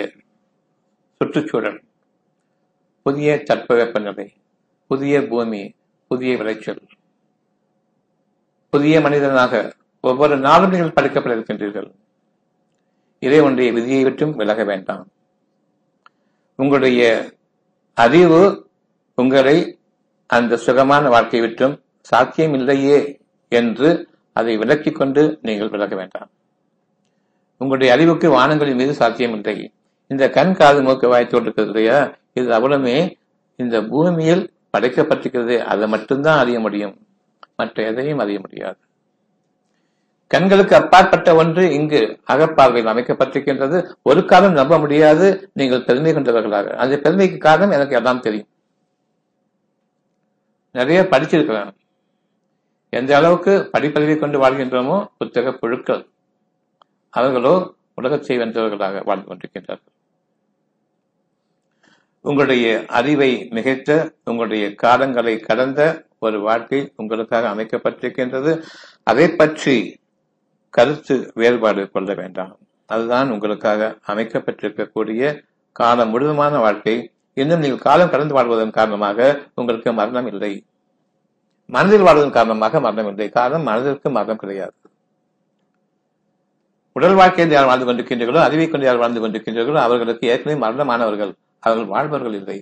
சுற்றுச்சூழல், புதிய தட்பவெப்பநிலை, புதிய பூமி, புதிய விளைச்சல், புதிய மனிதனாக ஒவ்வொரு நாளும் நீங்கள் படைக்கப்பட இருக்கின்றீர்கள். இறைவனுடைய விதியை விட்டும் விலக வேண்டாம். உங்களுடைய அறிவு உங்களை அந்த சுகமான வாழ்க்கையை விட்டும் சாத்தியம் இல்லையே என்று அதை விலக்கிக் கொண்டு நீங்கள் விலக வேண்டாம். உங்களுடைய அறிவுக்கு வானங்களின் மீது சாத்தியம் இல்லை. இந்த கண் காது மூக்கு வாய் தோல் இருக்கிறது இல்லையா, இது அவ்வளவுமே இந்த பூமியில் படைக்கப்பட்டிருக்கிறது, அதை மட்டும்தான் அறிய முடியும், மற்ற எதையும் அறிய முடியாது. கண்களுக்கு அப்பாற்பட்ட ஒன்று இங்கு அகப்பார்வையில் அமைக்கப்பட்டிருக்கின்றது. ஒரு காலம் நம்ப முடியாது நீங்கள் பெருமை கொண்டவர்களாக. அந்த பெருமைக்கு காரணம் எனக்கு எல்லாம் தெரியும், நிறைய படிச்சிருக்கலாம். எந்த அளவுக்கு படிப்பறிவை கொண்டு வாழ்கின்றோமோ புத்தக புழுக்கள், அவர்களோ உலகத்தை வென்றவர்களாக வாழ்ந்து கொண்டிருக்கின்றார்கள். உங்களுடைய அறிவை மிகைத்த, உங்களுடைய காலங்களை கடந்த ஒரு வாழ்க்கை உங்களுக்காக அமைக்கப்பட்டிருக்கின்றது. அதை பற்றி கருத்து வேறுபாடு கொள்ள வேண்டாம். அதுதான் உங்களுக்காக அமைக்கப்பட்டிருக்கக்கூடிய காலம் முழுவதுமான வாழ்க்கை. இன்னும் நீங்கள் காலம் கடந்து வாழ்வதன் காரணமாக உங்களுக்கு மரணம் இல்லை, மனதில் வாழ்வதன் காரணமாக மரணம் இல்லை. காரணம் மனதிற்கு மரணம் கிடையாது. உடல் வாழ்க்கையில் யார் வாழ்ந்து கொண்டிருக்கின்றீர்களோ, அறிவை கொண்டு யார் வாழ்ந்து கொண்டிருக்கின்றீர்களோ அவர்களுக்கு ஏற்கனவே மரணமானவர்கள், அவர்கள் வாழ்பவர்கள் இல்லை.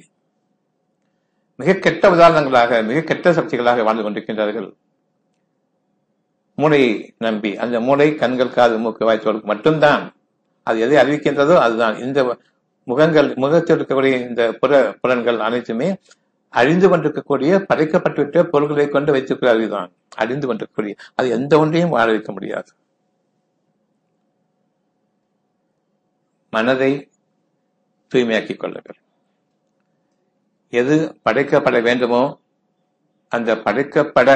மிக கெட்ட உதாரணங்களாக, மிக கெட்ட சக்திகளாக வாழ்ந்து கொண்டிருக்கின்றார்கள். மூளையை நம்பி, அந்த மூளை கண்கள் காது மூக்கு வாய் தோல் மட்டும்தான் அது எதை அறிவிக்கின்றதோ அதுதான். இந்த முகங்கள், முகத்தில் இருக்கக்கூடிய இந்த புலன்கள் அனைத்துமே அழிந்து கொண்டிருக்கக்கூடிய படைக்கப்பட்டுவிட்ட பொருள்களை கொண்டு வைத்துக்கூடிய அறிவுதான். அழிந்து கொண்டிருக்கக்கூடிய அது எந்த ஒன்றையும் வாழ வைக்க முடியாது. மனதை தூய்மையாக்கிக் கொள்ளுங்கள். எது படைக்கப்பட வேண்டுமோ அந்த படைக்கப்பட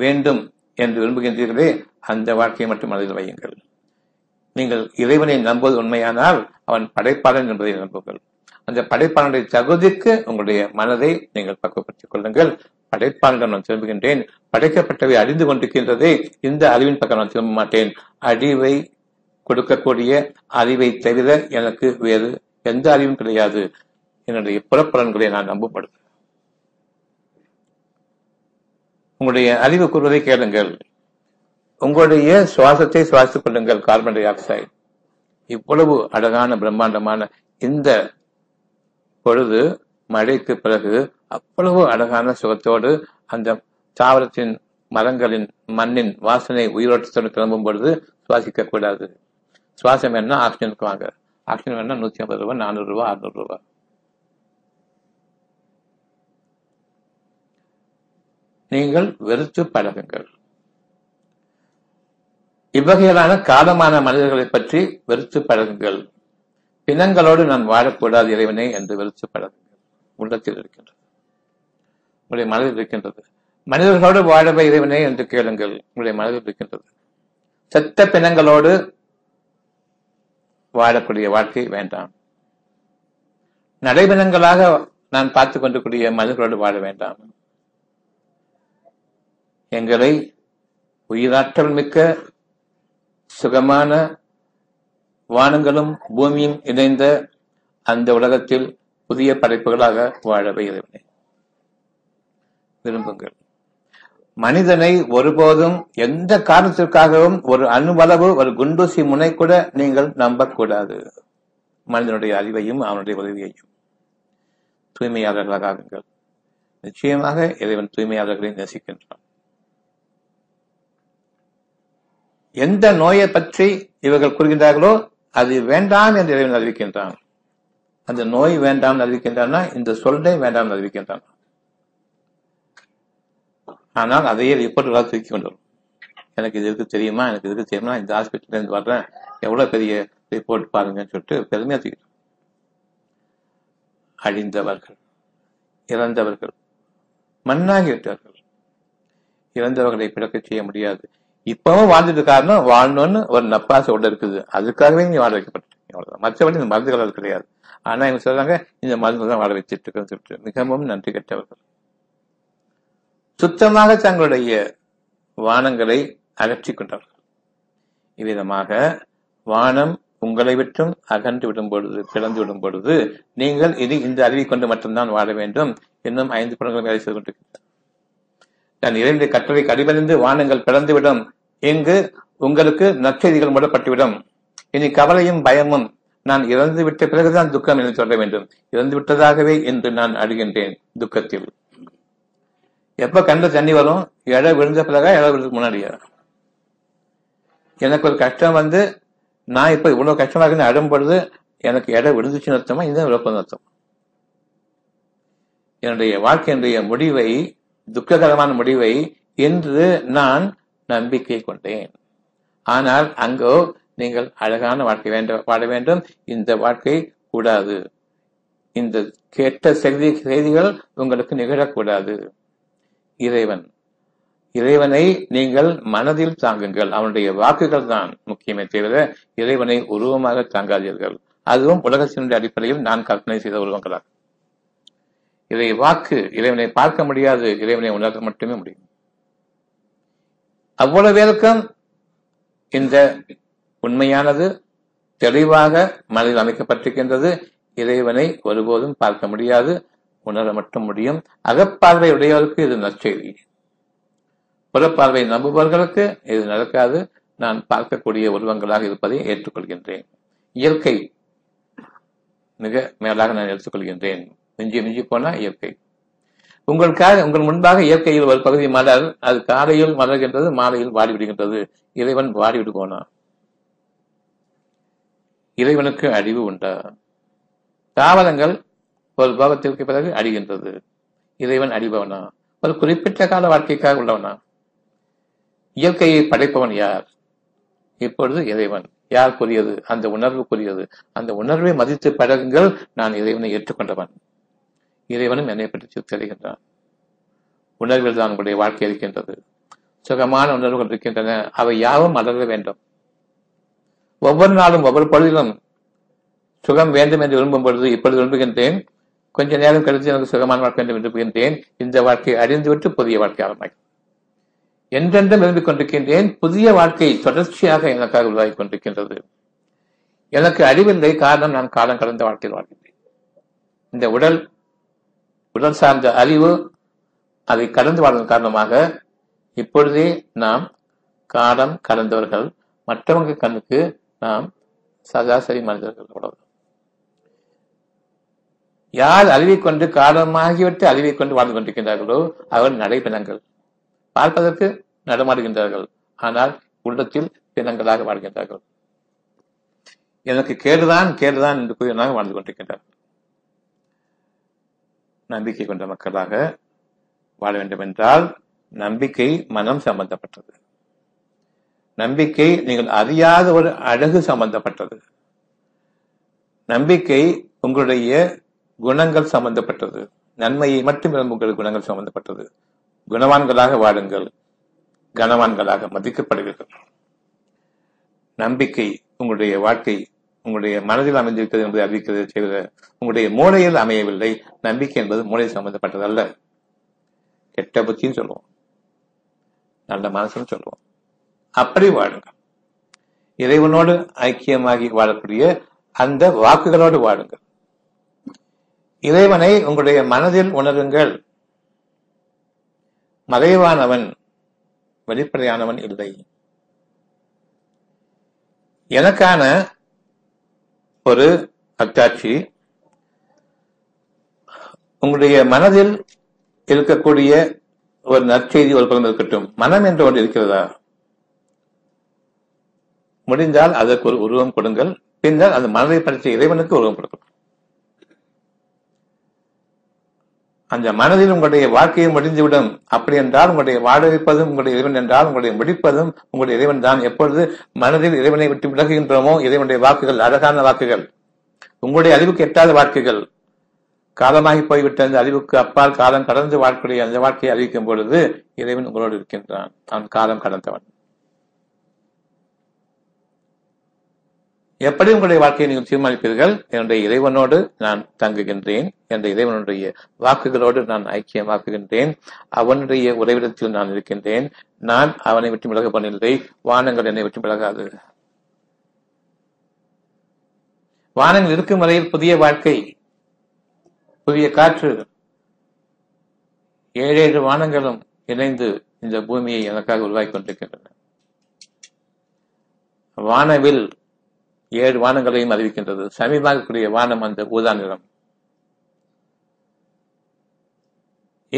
வேண்டும் என்று விரும்புகின்றீர்களே அந்த வாழ்க்கையை மட்டும் மனதில் வையுங்கள். நீங்கள் இறைவனை நம்புவது உண்மையானால் அவன் படைப்பாளன் என்பதை நம்புங்கள். அந்த படைப்பாளனுடைய தகுதிக்கு உங்களுடைய மனதை நீங்கள் பக்குவப்படுத்திக் கொள்ளுங்கள். படைப்பாளனிடம் நான் திரும்புகின்றேன், படைக்கப்பட்டவை அறிந்து கொண்டிருக்கின்றதே இந்த அறிவின் பக்கம் நான் திரும்ப மாட்டேன், அறிவை கொடுக்கக்கூடிய அறிவை தவிர எனக்கு வேறு எந்த அறிவும் கிடையாது, என்னுடைய புறப்பலன்களை நான் நம்பப்படுது. உங்களுடைய அறிவு கூறுவதை கேளுங்கள். உங்களுடைய சுவாசத்தை சுவாசித்துக் கொள்ளுங்கள். கார்பன் டை ஆக்சைடு, இவ்வளவு அழகான பிரம்மாண்டமான இந்த பொழுது மழைக்கு பிறகு அவ்வளவு அழகான சுகத்தோடு அந்த தாவரத்தின், மரங்களின், மண்ணின் வாசனை உயிரோட்டத்தோடு கிளம்பும் பொழுது சுவாசிக்க கூடாது. சுவாசம் வேணும்னா ஆக்சிஜனுக்கு வாங்க. ஆக்சிஜன் வேணும்னா 150 ரூபாய், 400 ரூபாய், 600 ரூபாய். நீங்கள் வெறுத்து பழகுங்கள். இவ்வகையிலான காலமான மனிதர்களை பற்றி வெறுத்து பழகுங்கள். பிணங்களோடு நான் வாழக்கூடாது இறைவனை என்று வெறுத்து பழகுங்கள். உள்ளத்தில் இருக்கின்றது, உங்களுடைய மனதில் இருக்கின்றது. மனிதர்களோடு வாழவை இறைவனை என்று கேளுங்கள். உங்களுடைய மனதில் இருக்கின்றது. செத்த பிணங்களோடு வாழக்கூடிய வாழ்க்கை வேண்டாம். நடைபிணங்களாக நான் பார்த்துக் கொண்டிருக்கூடிய மனிதர்களோடு வாழ வேண்டாம். எங்களை உயிராற்றல் மிக்க சுகமான வானங்களும் பூமியும் இணைந்த அந்த உலகத்தில் புதிய படைப்புகளாக வாழவே இறைவனை விரும்புங்கள். மனிதனை ஒருபோதும் எந்த காரணத்திற்காகவும் ஒரு அணுவளவு, ஒரு குண்டூசி முனை கூட நீங்கள் நம்பக்கூடாது. மனிதனுடைய அறிவையும் அவனுடைய உதவியையும் தூய்மையாளர்களாக ஆகுங்கள். நிச்சயமாக இறைவன் தூய்மையாளர்களை நேசிக்கின்றான். எந்த நோயை பற்றி இவர்கள் கூறுகின்றார்களோ அது வேண்டாம் என்று இறைவன் அறிவிக்கின்றான். அந்த நோய் வேண்டாம் அறிவிக்கின்றான்னா இந்த சொல்லை வேண்டாம் அறிவிக்கின்றான். ஆனால் அதையே ரிப்போர்ட்டுகளாக தூக்கி கொண்டு வரும். எனக்கு இது இருக்கு தெரியுமா, எனக்கு இதுக்கு தெரியுமா, இந்த ஹாஸ்பிட்டல் இருந்து வர்றேன், எவ்வளவு பெரிய ரிப்போர்ட் பாருங்கன்னு சொல்லிட்டு பெருமையா தூக்கிட்டு அழிந்தவர்கள், இறந்தவர்கள் மண்ணாகிவிட்டார்கள். இறந்தவர்களை பிறக்க செய்ய முடியாது. இப்பவும் வாழ்ந்துட்டு காரணம் வாழணும்னு ஒரு நப்பாசை உள்ள இருக்குது, அதுக்காகவே நீ வாழ வைக்கப்பட்டிருக்கீங்க, அவ்வளவுதான். மற்றபடி இந்த மருந்துகள் அது கிடையாது. ஆனா இவங்க சொல்றாங்க இந்த மருந்துகள் தான் வாழ வச்சுட்டு இருக்குன்னு சொல்லிட்டு மிகவும் நன்றி கெட்டவர்கள். சுத்தமாக தங்களுடைய வானங்களை அகற்றிக் கொண்டார்கள். இவ்விதமாக வானம் உங்களை விட்டும் அகன்று விடும் பொழுது, பிளந்து விடும் பொழுது நீங்கள் இது இந்த அறிவை கொண்டு மட்டும்தான் வாழ வேண்டும். இன்னும் 5 புலன்கள் வேலை செய்து கொண்டிருக்கின்றன. நான் இரண்டு கட்டளை கடிபணிந்து வானங்கள் பிளந்துவிடும், இங்கு உங்களுக்கு நற்செய்திகள் மூடப்பட்டுவிடும். இனி கவலையும் பயமும், நான் இறந்து விட்ட பிறகுதான் துக்கம் என்று சொல்ல வேண்டும். இறந்து விட்டதாகவே என்று நான் அழுகின்றேன் துக்கத்தில். எப்ப கண்ட தண்ணி வரும், எழ விழுந்த பிறகா, எழ விழுந்த முன்னாடியா? எனக்கு ஒரு கஷ்டம் வந்து நான் இப்ப இவ்வளவு கஷ்டமா இருக்குன்னு அடம்படுது, எனக்கு இடம் விழுந்துச்சுன்னு அர்த்தமா, இதுதான் விளப்பம் அர்த்தம். என்னுடைய வாழ்க்கையினுடைய முடிவை, துக்ககரமான முடிவை என்று நான் நம்பிக்கை கொண்டேன். ஆனால் அங்கோ நீங்கள் அழகான வாழ்க்கை வாழ வேண்டும், இந்த வாழ்க்கை கூடாது, இந்த கெட்ட செய்திகள் உங்களுக்கு நிகழக்கூடாது. இறைவனை நீங்கள் மனதில் தாங்குங்கள். அவனுடைய வாக்குகள் தான் முக்கியமே தவிர இறைவனை உருவமாக தாங்காதீர்கள். அதுவும் உலகத்தினுடைய அடிப்படையில் நான் கற்பனை செய்த உருவங்களாக. இதை வாக்கு இறைவனை பார்க்க முடியாது, இறைவனை உணர மட்டுமே முடியும். அவ்வளவு பேருக்கும் இந்த உண்மையானது தெளிவாக மனதில் அமைக்கப்பட்டிருக்கின்றது. இறைவனை ஒருபோதும் பார்க்க முடியாது, உணர மட்டும் முடியும். அகப்பார்வை உடையவர்களுக்கு இது நற்செய்தி, புறப்பார்வை நம்புபவர்களுக்கு இது நடக்காது. நான் பார்க்கக்கூடிய உருவங்களாக இருப்பதை ஏற்றுக்கொள்கின்றேன். இயற்கை மிக மேலாக நான் எடுத்துக்கொள்கின்றேன். மிஞ்சி மிஞ்சி போனா இயற்கை உங்களுக்காக, உங்கள் முன்பாக இயற்கையில் ஒரு பகுதி மலர், அது காலையில் மலர்கின்றது, மாலையில் வாடிவிடுகின்றது. இறைவன் வாடிவிட்டு போனா இறைவனுக்கு அழிவு உண்டா? தாவரங்கள் ஒரு பாவத்திற்கு பிறகு அழிகின்றது. இறைவன் அழிபவனா? ஒரு குறிப்பிட்ட கால வாழ்க்கைக்காக உள்ளவனா? இயற்கையை படைப்பவன் யார்? இப்பொழுது இறைவன். யார் கூறியது? அந்த உணர்வு கூறியது. அந்த உணர்வை மதித்து பழகுங்கள். நான் இறைவனை ஏற்றுக்கொண்டவன், இறைவனும் என்னை பற்றி தெரிகின்றான். உணர்வில் தான் உங்களுடைய வாழ்க்கை இருக்கின்றது. சுகமான உணர்வுகள் இருக்கின்றன, அவை யாவும் அடர வேண்டும். ஒவ்வொரு நாளும் ஒவ்வொரு பொழுதிலும் சுகம் வேண்டும் என்று விரும்பும் பொழுது, இப்பொழுது விரும்புகின்றேன், கொஞ்ச நேரம் கழித்து எனக்கு சுகமான வாழ்க்கை என்று விரும்புகின்றேன், இந்த வாழ்க்கையை அறிந்துவிட்டு புதிய வாழ்க்கை ஆரம்பிக்கும். என்றென்றும் விரும்பிக் கொண்டிருக்கின்றேன். புதிய வாழ்க்கை தொடர்ச்சியாக எனக்காக உருவாகி கொண்டிருக்கின்றது. எனக்கு அறிவில்லை, காரணம் நான் காலம் கடந்த வாழ்க்கையில் வாழ்கின்றேன். இந்த உடல் சார்ந்த அறிவு, அதை கடந்து வாழ்வதன் காரணமாக இப்பொழுதே நாம் காலம் கடந்தவர்கள். மற்றவங்க கண்ணுக்கு நாம் சராசரி மனிதர்கள் அவ்வளவு. யார் அறிவிக்கொண்டு காலமாகிவிட்டு அறிவிக்கொண்டு வாழ்ந்து கொண்டிருக்கின்றார்களோ அவர்கள் நடைபிணங்கள். பார்ப்பதற்கு நடமாடுகின்றார்கள், ஆனால் உள்ளத்தில் பிணங்களாக வாழ்கின்றார்கள். எனக்கு கேடுதான் கேடுதான் என்று கூறினாக வாழ்ந்து கொண்டிருக்கின்றார்கள். நம்பிக்கை கொண்ட மக்களாக வாழ வேண்டும் என்றால் நம்பிக்கை மனம் சம்பந்தப்பட்டது. நம்பிக்கை நீங்கள் அறியாத ஒரு அழகு சம்பந்தப்பட்டது. நம்பிக்கை உங்களுடைய குணங்கள் சம்பந்தப்பட்டது. நன்மையை மட்டும் உங்களுடைய குணங்கள் சம்பந்தப்பட்டது. குணவான்களாக வாழுங்கள், கனவான்களாக மதிக்கப்படுவீர்கள். நம்பிக்கை உங்களுடைய வாழ்க்கை உங்களுடைய மனதில் அமைந்திருக்கிறது என்பதை அறிவிக்கிறது செய்கிற உங்களுடைய மூளையில் அமையவில்லை. நம்பிக்கை என்பது மூளை சம்பந்தப்பட்டது அல்ல. கெட்ட புத்தின்னு சொல்லுவோம், நல்ல மனசுன்னு சொல்லுவோம். அப்படி வாழுங்கள். இறைவனோடு ஐக்கியமாகி வாழக்கூடிய அந்த வாக்குகளோடு வாழுங்கள். இறைவனை உங்களுடைய மனதில் உணருங்கள். மறைவானவன், வெளிப்படையானவன் இல்லை. எனக்கான ஒரு அத்தாட்சி உங்களுடைய மனதில் இருக்கக்கூடிய ஒரு நற்செய்தி ஒரு பக்கம் இருக்கட்டும். மனம் என்று ஒன்று இருக்கிறதா? முடிந்தால் அதற்கு ஒரு உருவம் கொடுங்கள். பின்னர் அந்த மனதை பற்றிய இறைவனுக்கு உருவம் கொடுக்கும். அந்த மனதில் உங்களுடைய வாழ்க்கையை முடிந்துவிடும். அப்படி என்றால் உங்களுடைய வாழவிப்பதும் உங்களுடைய இறைவன் என்றால் உங்களுடைய முடிப்பதும் உங்களுடைய இறைவன் தான். எப்பொழுது மனதில் இறைவனை விட்டு விலகுகின்றோமோ, இறைவனுடைய வாக்குகள் அழகான வாக்குகள், உங்களுடைய அறிவுக்கு எட்டாத வாக்குகள், காலமாகி போய்விட்ட அந்த அறிவுக்கு அப்பால் காலம் கடந்து வாழக்கூடிய அந்த வாழ்க்கையை அறிவிக்கும் பொழுது இறைவன் உங்களோடு இருக்கின்றான். அவன் காலம் கடந்தவன். எப்படி உங்களுடைய வாழ்க்கையை நீங்கள் தீர்மானிப்பீர்கள்? என்னுடைய இறைவனோடு நான் தங்குகின்றேன், என்னுடைய இறைவனுடைய வாக்குகளோடு நான் ஐக்கியமாக்குகின்றேன், அவனுடைய உறைவிடத்தில் நான் இருக்கின்றேன், நான் அவனை விட்டு விலக போனில்லை, வானங்கள் என்னை விட்டு விலகாது. வானங்கள் இருக்கும் வரையில் புதிய வாழ்க்கை, புதிய காற்று, 7 வானங்களும் இணைந்து இந்த பூமியை எனக்காக உருவாக்கி கொண்டிருக்கின்றன. வானவில் 7 வானங்களையும் அறிவிக்கின்றது. சமீபமாகக்கூடிய வானம் அந்த ஊதா நிறம்.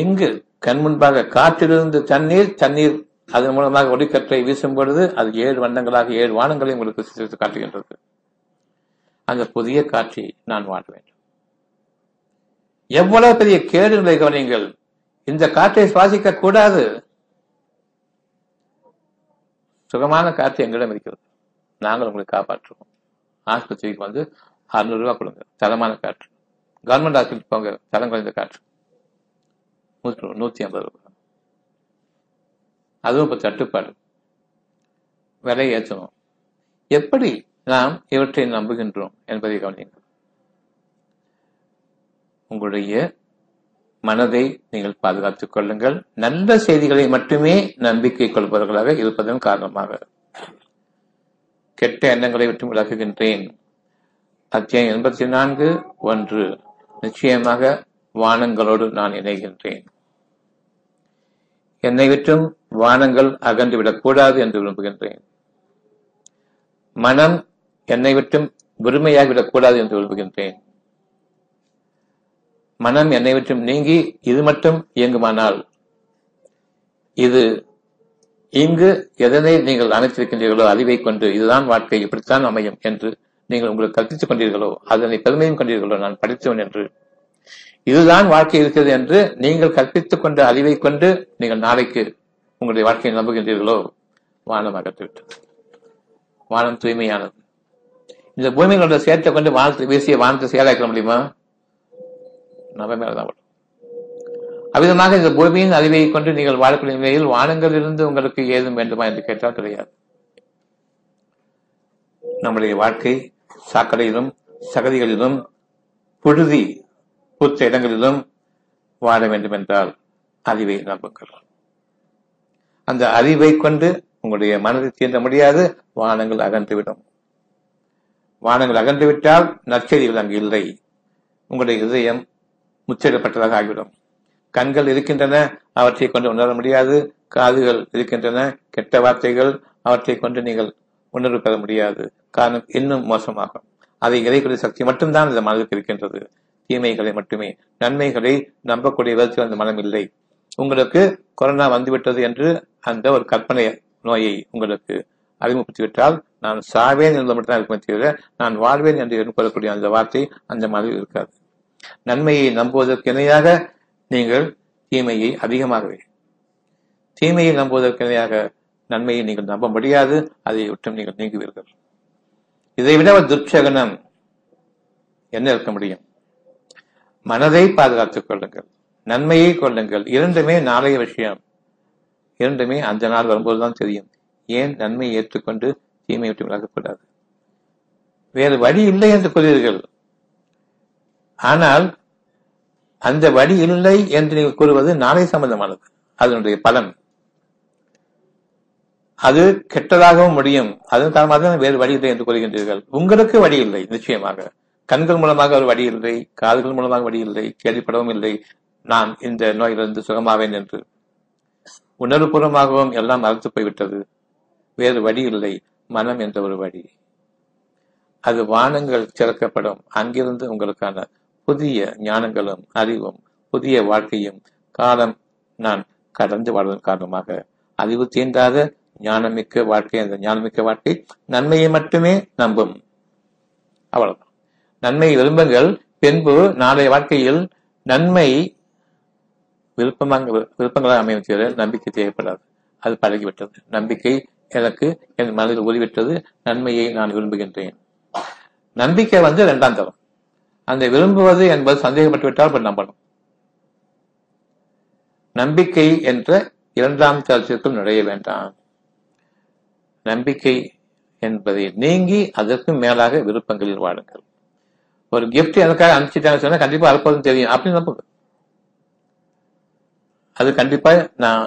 எங்கு கண் முன்பாக காற்றிலிருந்து தண்ணீர், தண்ணீர் அதன் மூலமாக ஒளிக்கற்றை வீசும் பொழுது அது 7 வண்ணங்களாக 7 வானங்களை உங்களுக்கு சித்தரித்து காட்டுகின்றது. அந்த புதிய காட்சி நான் வாழ வேண்டும். எவ்வளவு பெரிய கேடு நிலை கவனியுங்கள். இந்த காற்றை சுவாசிக்க கூடாது. சுகமான காற்று எங்களிடம் இருக்கிறது. நாங்கள் உங்களை காப்பாற்றுவோம். ஆஸ்பத்திரிக்கு வந்து 600 ரூபாய் கொடுங்க, தரமான காற்று. கவர்மெண்ட் ஹாஸ்பிட்டல் போங்க, தரம் குறைந்த காற்று 150 ரூபாய். அதுவும் இப்ப தட்டுப்பாடு, விலை ஏற்றணும். எப்படி நாம் இவற்றை நம்புகின்றோம் என்பதை கவனியுங்கள். உங்களுடைய மனதை நீங்கள் பாதுகாத்துக் கொள்ளுங்கள். நல்ல செய்திகளை மட்டுமே நம்பிக்கை கொள்பவர்களாக இருப்பதன் காரணமாக. கெட்ட எண்ணங்களை விட்டு விலகுகின்றேன். அத்தியாயம் 84:1. நிச்சயமாக வானங்களோடு நான் இணைகின்றேன். என்னை விட்டும் வானங்கள் அகன்றுவிடக் கூடாது என்று விரும்புகின்றேன். மனம் என்னை விட்டும் வெறுமையாகிவிடக் கூடாது என்று விரும்புகின்றேன். மனம் என்னை விட்டும் நீங்கி இது மட்டும் இயங்குமானால், இது இங்கு எதனை நீங்கள் அமைத்திருக்கின்றீர்களோ அறிவை கொண்டு இதுதான் வாழ்க்கை, இப்படித்தான் அமையும் என்று நீங்கள் உங்களுக்கு கற்பித்துக் கொண்டீர்களோ, அதனை பெருமையும் கொண்டீர்களோ, நான் படித்தவன் என்று, இதுதான் வாழ்க்கை இருக்கிறது என்று நீங்கள் கற்பித்துக் கொண்ட அறிவை கொண்டு நீங்கள் நாளைக்கு உங்களுடைய வாழ்க்கையை நம்புகின்றீர்களோ, வானம் அகற்றிவிட்டது. வானம் தூய்மையானது. இந்த பூமியிலோட சேர்த்தை கொண்டு வானத்தை வீசிய வானத்தை செயலாக்க முடியுமா? நம்ம மேலதான் வரும். அவ்விதமாக இந்த பூமியின் அறிவையை கொண்டு நீங்கள் வாழக்கூடிய நிலையில் வானங்கள் இருந்து உங்களுக்கு ஏதும் வேண்டுமா என்று கேட்டால் கிடையாது. நம்முடைய வாழ்க்கை சாக்கடையிலும் சகதிகளிலும் புழுதி பூத்த இடங்களிலும் வாழ வேண்டும் என்றால் அறிவை நம்புங்கள். அந்த அறிவை கொண்டு உங்களுடைய மனதை தீண்ட முடியாது. வானங்கள் அகன்றுவிடும். வானங்கள் அகன்றுவிட்டால் நற்செய்திகள் அங்கு இல்லை. உங்களுடைய இதயம் முச்செடப்பட்டதாக ஆகிவிடும். கண்கள் இருக்கின்றன, அவற்றை கொண்டு உணர முடியாது. காதுகள் இருக்கின்றன, கெட்ட வார்த்தைகள், அவற்றை கொண்டு நீங்கள் உணர்வு பெற முடியாது. காரணம் இன்னும் மோசமாகும். அதை இறைக்கூடிய சக்தி மட்டும்தான் இந்த மனதிற்கு இருக்கின்றது. தீமைகளை மட்டுமே, நன்மைகளை நம்பக்கூடிய விதத்தில் அந்த மனம் இல்லை. உங்களுக்கு கொரோனா வந்துவிட்டது என்று அந்த ஒரு கற்பனை நோயை உங்களுக்கு அறிமுகப்படுத்திவிட்டால், நான் சாவேன் என்பது மட்டும்தான் இருக்குமே தவிர நான் வாழ்வேன் என்று எதிர்கொள்ளக்கூடிய அந்த வார்த்தை அந்த மனதில் இருக்காது. நன்மையை நம்புவதற்கு இணையாக நீங்கள் தீமையை அதிகமாகவே, தீமையை நம்புவதற்கு இணையாக நன்மையை நீங்கள் நம்ப முடியாது. அதை விட்டும் நீங்கள் நீங்குவீர்கள். இதைவிட ஒரு துர்ச்சகனம் என்ன இருக்க முடியும்? மனதை பாதுகாத்துக் கொள்ளுங்கள், நன்மையை கொள்ளுங்கள். இரண்டுமே நாளைய விஷயம். இரண்டுமே அந்த நாள் வரும்போதுதான் தெரியும். ஏன் நன்மையை ஏற்றுக்கொண்டு தீமையை விட்டு விலகக்கூடாது? வேறு வழி இல்லை என்று கூறுவீர்கள். ஆனால் அந்த வழி இல்லை என்று நீங்கள் கூறுவது நாளை சம்பந்தமானது. அதனுடைய பலன் அது கெட்டதாகவும் முடியும். அதன் காரணமாக வேறு வழி இல்லை என்று கூறுகின்றீர்கள். உங்களுக்கு வழி இல்லை. நிச்சயமாக கண்கள் மூலமாக ஒரு வழி இல்லை, காதுகள் மூலமாக வழி இல்லை, கேள்விப்படவும் இல்லை நான் இந்த நோயிலிருந்து சுகமாவேன் என்று. உணர்வுபூர்வமாகவும் எல்லாம் மறந்து போய்விட்டது. வேறு வழி இல்லை. மனம் என்ற ஒரு வழி, அது வானங்கள் திறக்கப்படும். அங்கிருந்து உங்களுக்கான புதிய ஞானங்களும் அறிவும் புதிய வாழ்க்கையும் காலம் நான் கடந்து வாழ்வதன் காரணமாக அறிவு தீண்டாத ஞானமிக்க வாழ்க்கை. அந்த ஞானமிக்க வாழ்க்கை நன்மையை மட்டுமே நம்பும். அவ்வளவுதான். நன்மையை விரும்புங்கள், பின்பு நாளைய வாழ்க்கையில் நன்மை விருப்பங்களாக அமைய நம்பிக்கை தேவைப்படாது. அது பழகிவிட்டது. நம்பிக்கை எனக்கு என் மனதில் உருவிட்டது. நன்மையை நான் விரும்புகின்றேன். நம்பிக்கை வந்து 2ஆம் தரம். அந்த விரும்புவது என்பது சந்தேகப்பட்டுவிட்டால் நம்பணும். நம்பிக்கை என்ற 2ஆம் தரத்திற்குள் நுழைய வேண்டாம். நம்பிக்கை என்பதை நீங்கி அதற்கு மேலாக விருப்பங்களில் வாடுங்கள். ஒரு கிஃப்ட் எனக்காக அனுப்பிச்சிட்டாங்கன்னு சொன்னா கண்டிப்பா அற்புதம் தெரியும் அப்படின்னு நம்புங்க. அது கண்டிப்பா நான்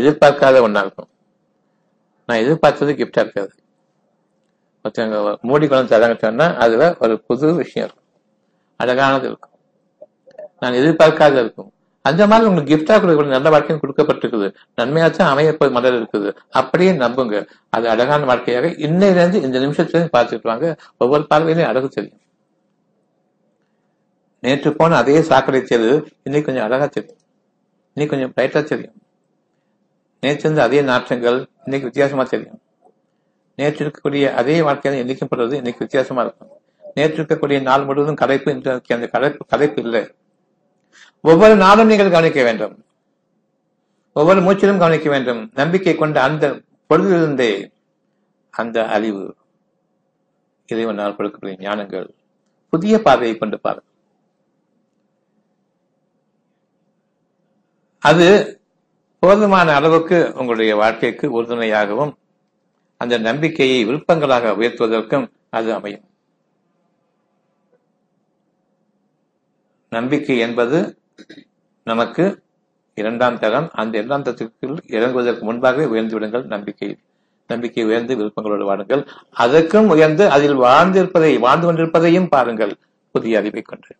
எதிர்பார்க்காத ஒன்னா இருக்கும். நான் எதிர்பார்த்தது கிஃப்டா இருக்காது. மற்றவங்க மூடி குழந்தை தராங்க சொன்னா அதுல ஒரு புது விஷயம் இருக்கும், அழகானது இருக்கும், நான் எதிர்பார்க்காத இருக்கும். அந்த மாதிரி உங்களுக்கு கிஃப்டா கொடுக்கக்கூடிய நல்ல வாழ்க்கையும் கொடுக்கப்பட்டிருக்குது. நன்மையாச்சும் அமையப்போது மலர் இருக்குது. அப்படியே நம்புங்க. அது அழகான வாழ்க்கையாக இன்னையிலேருந்து இந்த நிமிஷத்துலேருந்து பார்த்துக்கிட்டு வாங்க. ஒவ்வொரு பார்வையிலையும் அழகு தெரியும். நேற்று போன அதே சாக்கடை தெரியுது, இன்னைக்கு கொஞ்சம் அழகா தெரியும், இன்னைக்கு கொஞ்சம் பிரைட்டா தெரியும். நேற்று இருந்த அதே நாற்றங்கள் இன்னைக்கு வித்தியாசமா தெரியும். நேற்று இருக்கக்கூடிய அதே வாழ்க்கையை எண்ணிக்கப்படுறது இன்னைக்கு வித்தியாசமா இருக்கும். நேற்று இருக்கக்கூடிய நாள் முழுவதும் கலைப்பு, இன்றைக்கு அந்த கலைப்பு இல்லை. ஒவ்வொரு நாளும் நீங்கள் கவனிக்க வேண்டும், ஒவ்வொரு மூச்சிலும் கவனிக்க வேண்டும். நம்பிக்கை கொண்ட அந்த பொழுதிலிருந்தே அந்த அறிவு இறைவனால் கொடுக்கக்கூடிய ஞானங்கள் புதிய பார்வையை கொண்டு பாருங்கள். அது போதுமான அளவுக்கு உங்களுடைய வாழ்க்கைக்கு உறுதுணையாகவும் அந்த நம்பிக்கையை விருப்பங்களாக உயர்த்துவதற்கும் அது அமையும். நம்பிக்கை என்பது நமக்கு இரண்டாம் தரம். அந்த இரண்டாம் தரத்திற்குள் இறங்குவதற்கு முன்பாகவே உயர்ந்து விடுங்கள். நம்பிக்கை உயர்ந்து விருப்பங்களோடு வாடுங்கள். அதற்கும் உயர்ந்து அதில் வாழ்ந்து கொண்டிருப்பதையும் பாருங்கள் புதிய அறிவை கொண்டு.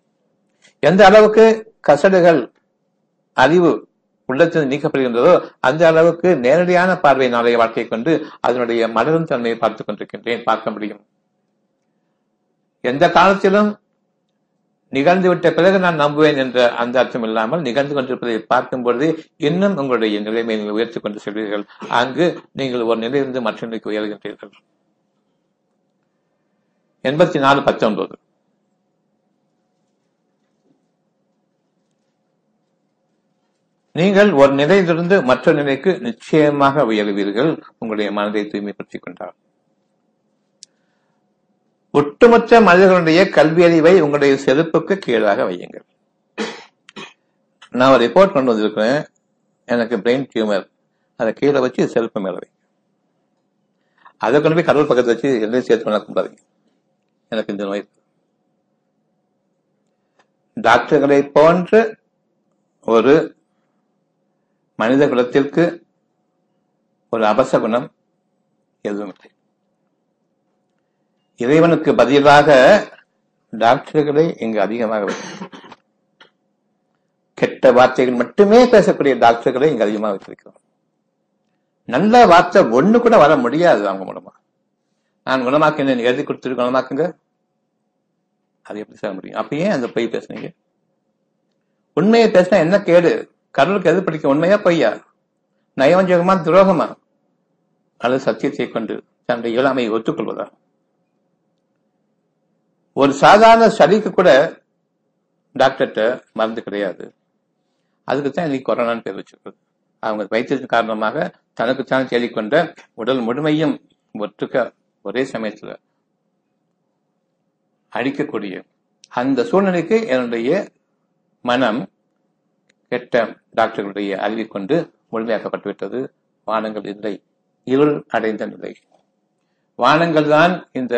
எந்த அளவுக்கு கசடுகள் அறிவு உள்ளத்தில் நீக்கப்படுகின்றதோ அந்த அளவுக்கு நேரடியான பார்வை நாளைய வாழ்க்கையை கொண்டு அதனுடைய மலரும் தன்மையை பார்த்துக் கொண்டிருக்கின்றேன், பார்க்க முடியும். எந்த காலத்திலும் நிகழ்ந்துவிட்ட பிறகு நான் நம்புவேன் என்ற அந்த அர்த்தம் இல்லாமல் நிகழ்ந்து கொண்டிருப்பதை பார்க்கும் பொழுது இன்னும் உங்களுடைய நிலைமையை நீங்கள் உயர்த்தி கொண்டு செல்வீர்கள். அங்கு நீங்கள் ஒரு நிலையிலிருந்து மற்ற நிலைக்கு உயர்கின்றீர்கள். 84:19 நீங்கள் ஒரு நிலையிலிருந்து மற்ற நிலைக்கு நிச்சயமாக உயர்வீர்கள் உங்களுடைய மனதை தூய்மைப்படுத்திக் கொண்டார். ஒட்டுமொத்த மனிதர்களுடைய கல்வியறிவை உங்களுடைய செருப்புக்கு கீழாக வையுங்கள். நான் ஒரு ரிப்போர்ட் கொண்டு வந்திருக்கிறேன், எனக்கு பிரெயின் டியூமர், அதை கீழே வச்சு செருப்பு மேல வைங்க. அதை கொண்டு போய் கடவுள் பக்கத்தை வச்சு எல்லையும் சேர்த்து பண்ண கூடாதீங்க. எனக்கு இந்த நோய் டாக்டர்களை போன்று ஒரு மனித குலத்திற்கு ஒரு அபச குணம் எதுவும் இல்லை. இறைவனுக்கு பதிலாக டாக்டர்களை இங்கு அதிகமாக, கெட்ட வார்த்தைகள் மட்டுமே பேசக்கூடிய டாக்டர்களை இங்கு அதிகமாக வைத்திருக்கிறோம். நல்ல வார்த்தை ஒண்ணு கூட வர முடியாது அவங்க மூலமா. நான் குணமாக்கினேன் எழுதி கொடுத்துட்டு குணமாக்குங்க, அது எப்படி சொல்ல முடியும்? அப்ப ஏன் அந்த பொய் பேசுனீங்க? உண்மையை பேசினா என்ன கேடு? கடவுளுக்கு எது பிடிக்கும், உண்மையா பொய்யா, நயவஞ்சகமா துரோகமா, அல்லது சத்தியத்தை கொண்டு தன்னுடைய இயலாமையை ஒத்துக்கொள்வதா? ஒரு சாதாரண சளிக்கு கூட டாக்டர்கிட்ட மருந்து கிடையாது. அதுக்குத்தான் இன்னைக்கு கொரோனான்னு பேர் வச்சிருக்கு. அவங்க வைத்தியத்தின் காரணமாக தனக்குத்தான் தேடிக்கொண்ட உடல் முழுமையும் ஒற்றுக்க ஒரே சமயத்துல அழிக்கக்கூடிய அந்த சூழ்நிலைக்கு என்னுடைய மனம் கெட்ட டாக்டர்களுடைய அறிவை கொண்டு முழுமையாக்கப்பட்டுவிட்டது. வானங்கள் இல்லை, இருள் அடைந்த நிலை. வானங்கள் தான் இந்த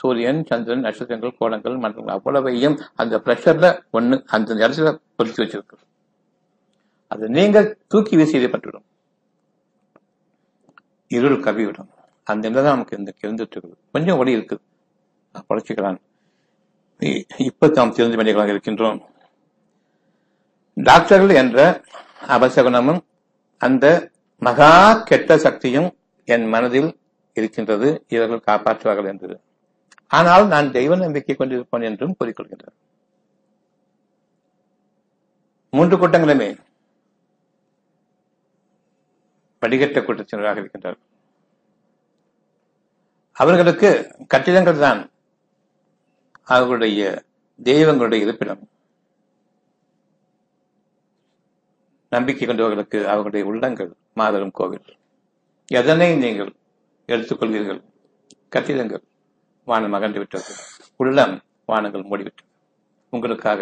சூரியன், சந்திரன், நட்சத்திரங்கள், கோணங்கள், மண்டலங்கள் அவ்வளவையும் அந்த பிரஷர்ல ஒண்ணு அந்த இடத்துல பொருத்தி வச்சிருக்கு. அது நீங்க தூக்கி வீசி எறியப்பட்டுவிடும், இருள் கவிவிடும். அந்த இடத்துல தான் நமக்கு இந்த இருந்துட்டு இருக்குது. கொஞ்சம் ஒளி இருக்குது, பொழைச்சிக்கலாம். இப்ப நாம் தெரிந்து வேண்டியவர்களாக இருக்கின்றோம். டாக்டர்கள் என்ற அபசகுணமும் அந்த மகா கெட்ட சக்தியும் என் மனதில் இருக்கின்றது. இவர்கள் காப்பாற்றுவார்கள் என்றது. ஆனால் நான் தெய்வ நம்பிக்கை கொண்டிருப்பேன் என்றும் கூறிக்கொள்கின்றனர். 3 கூட்டங்களுமே வடிகட்ட கூட்டத்தினராக இருக்கின்றார்கள். அவர்களுக்கு கட்டிடங்கள் தான் அவர்களுடைய தெய்வங்களுடைய இருப்பிடம். நம்பிக்கை கொண்டவர்களுக்கு அவர்களுடைய உள்ளங்கள் மாபெரும் கோவில். எதனை நீங்கள் எடுத்துக்கொள்வீர்கள்? கட்டிடங்கள் வானம் அகன்று விட்டது, உள்ளம் வானங்கள் மூடிவிட்டது. உங்களுக்காக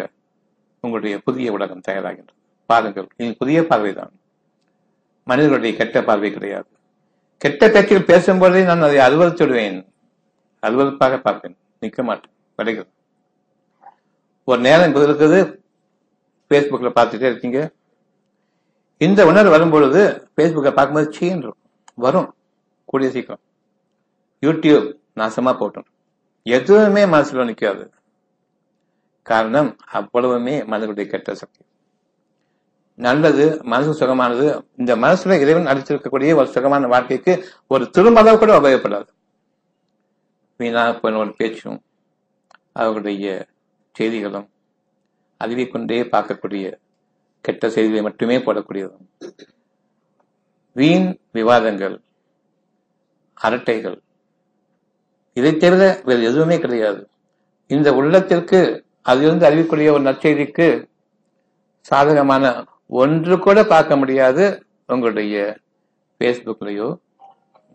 உங்களுடைய புதிய உலகம் தயாராகின்றது. பாருங்கள், நீங்கள் புதிய பார்வைதான், மனிதர்களுடைய கெட்ட பார்வை கிடையாது. கெட்ட பேச்சில் பேசும்போதே நான் அதை அலுவலத்துடுவேன், அலுவலப்பாக பார்ப்பேன், நிற்க மாட்டேன், விளைகள். ஒரு நேரம் இருக்கிறது, பேஸ்புக்ல பார்த்துட்டே இருக்கீங்க. இந்த உணர்வு வரும்பொழுது பேஸ்புக்கை பார்க்கும்போது சீன்றும் வரும். கூடிய சீக்கிரம் யூடியூப் நாசமா போட்டோம், எதுவுமே மனசுல நிற்காது. காரணம், அவ்வளவுமே மனதுடைய கெட்ட சக்தி. நல்லது மனசு சுகமானது. இந்த மனசுல இறைவன் அளித்திருக்கக்கூடிய ஒரு சுகமான வாழ்க்கைக்கு ஒரு திரும்ப கூட உபயோகப்படாது. வீணா போனவர்கள் பேச்சும் அவர்களுடைய செய்திகளும் அறிவிக்கொண்டே பார்க்கக்கூடிய கெட்ட செய்திகளை மட்டுமே போடக்கூடியதும் வீண் விவாதங்கள், அரட்டைகள், இதை தவிர வேறு எதுவுமே கிடையாது. இந்த உள்ளத்திற்கு அதிலிருந்து அறிவிக்கூடிய ஒரு நற்செய்திக்கு சாதகமான ஒன்று கூட பார்க்க முடியாது உங்களுடைய ஃபேஸ்புக்லையோ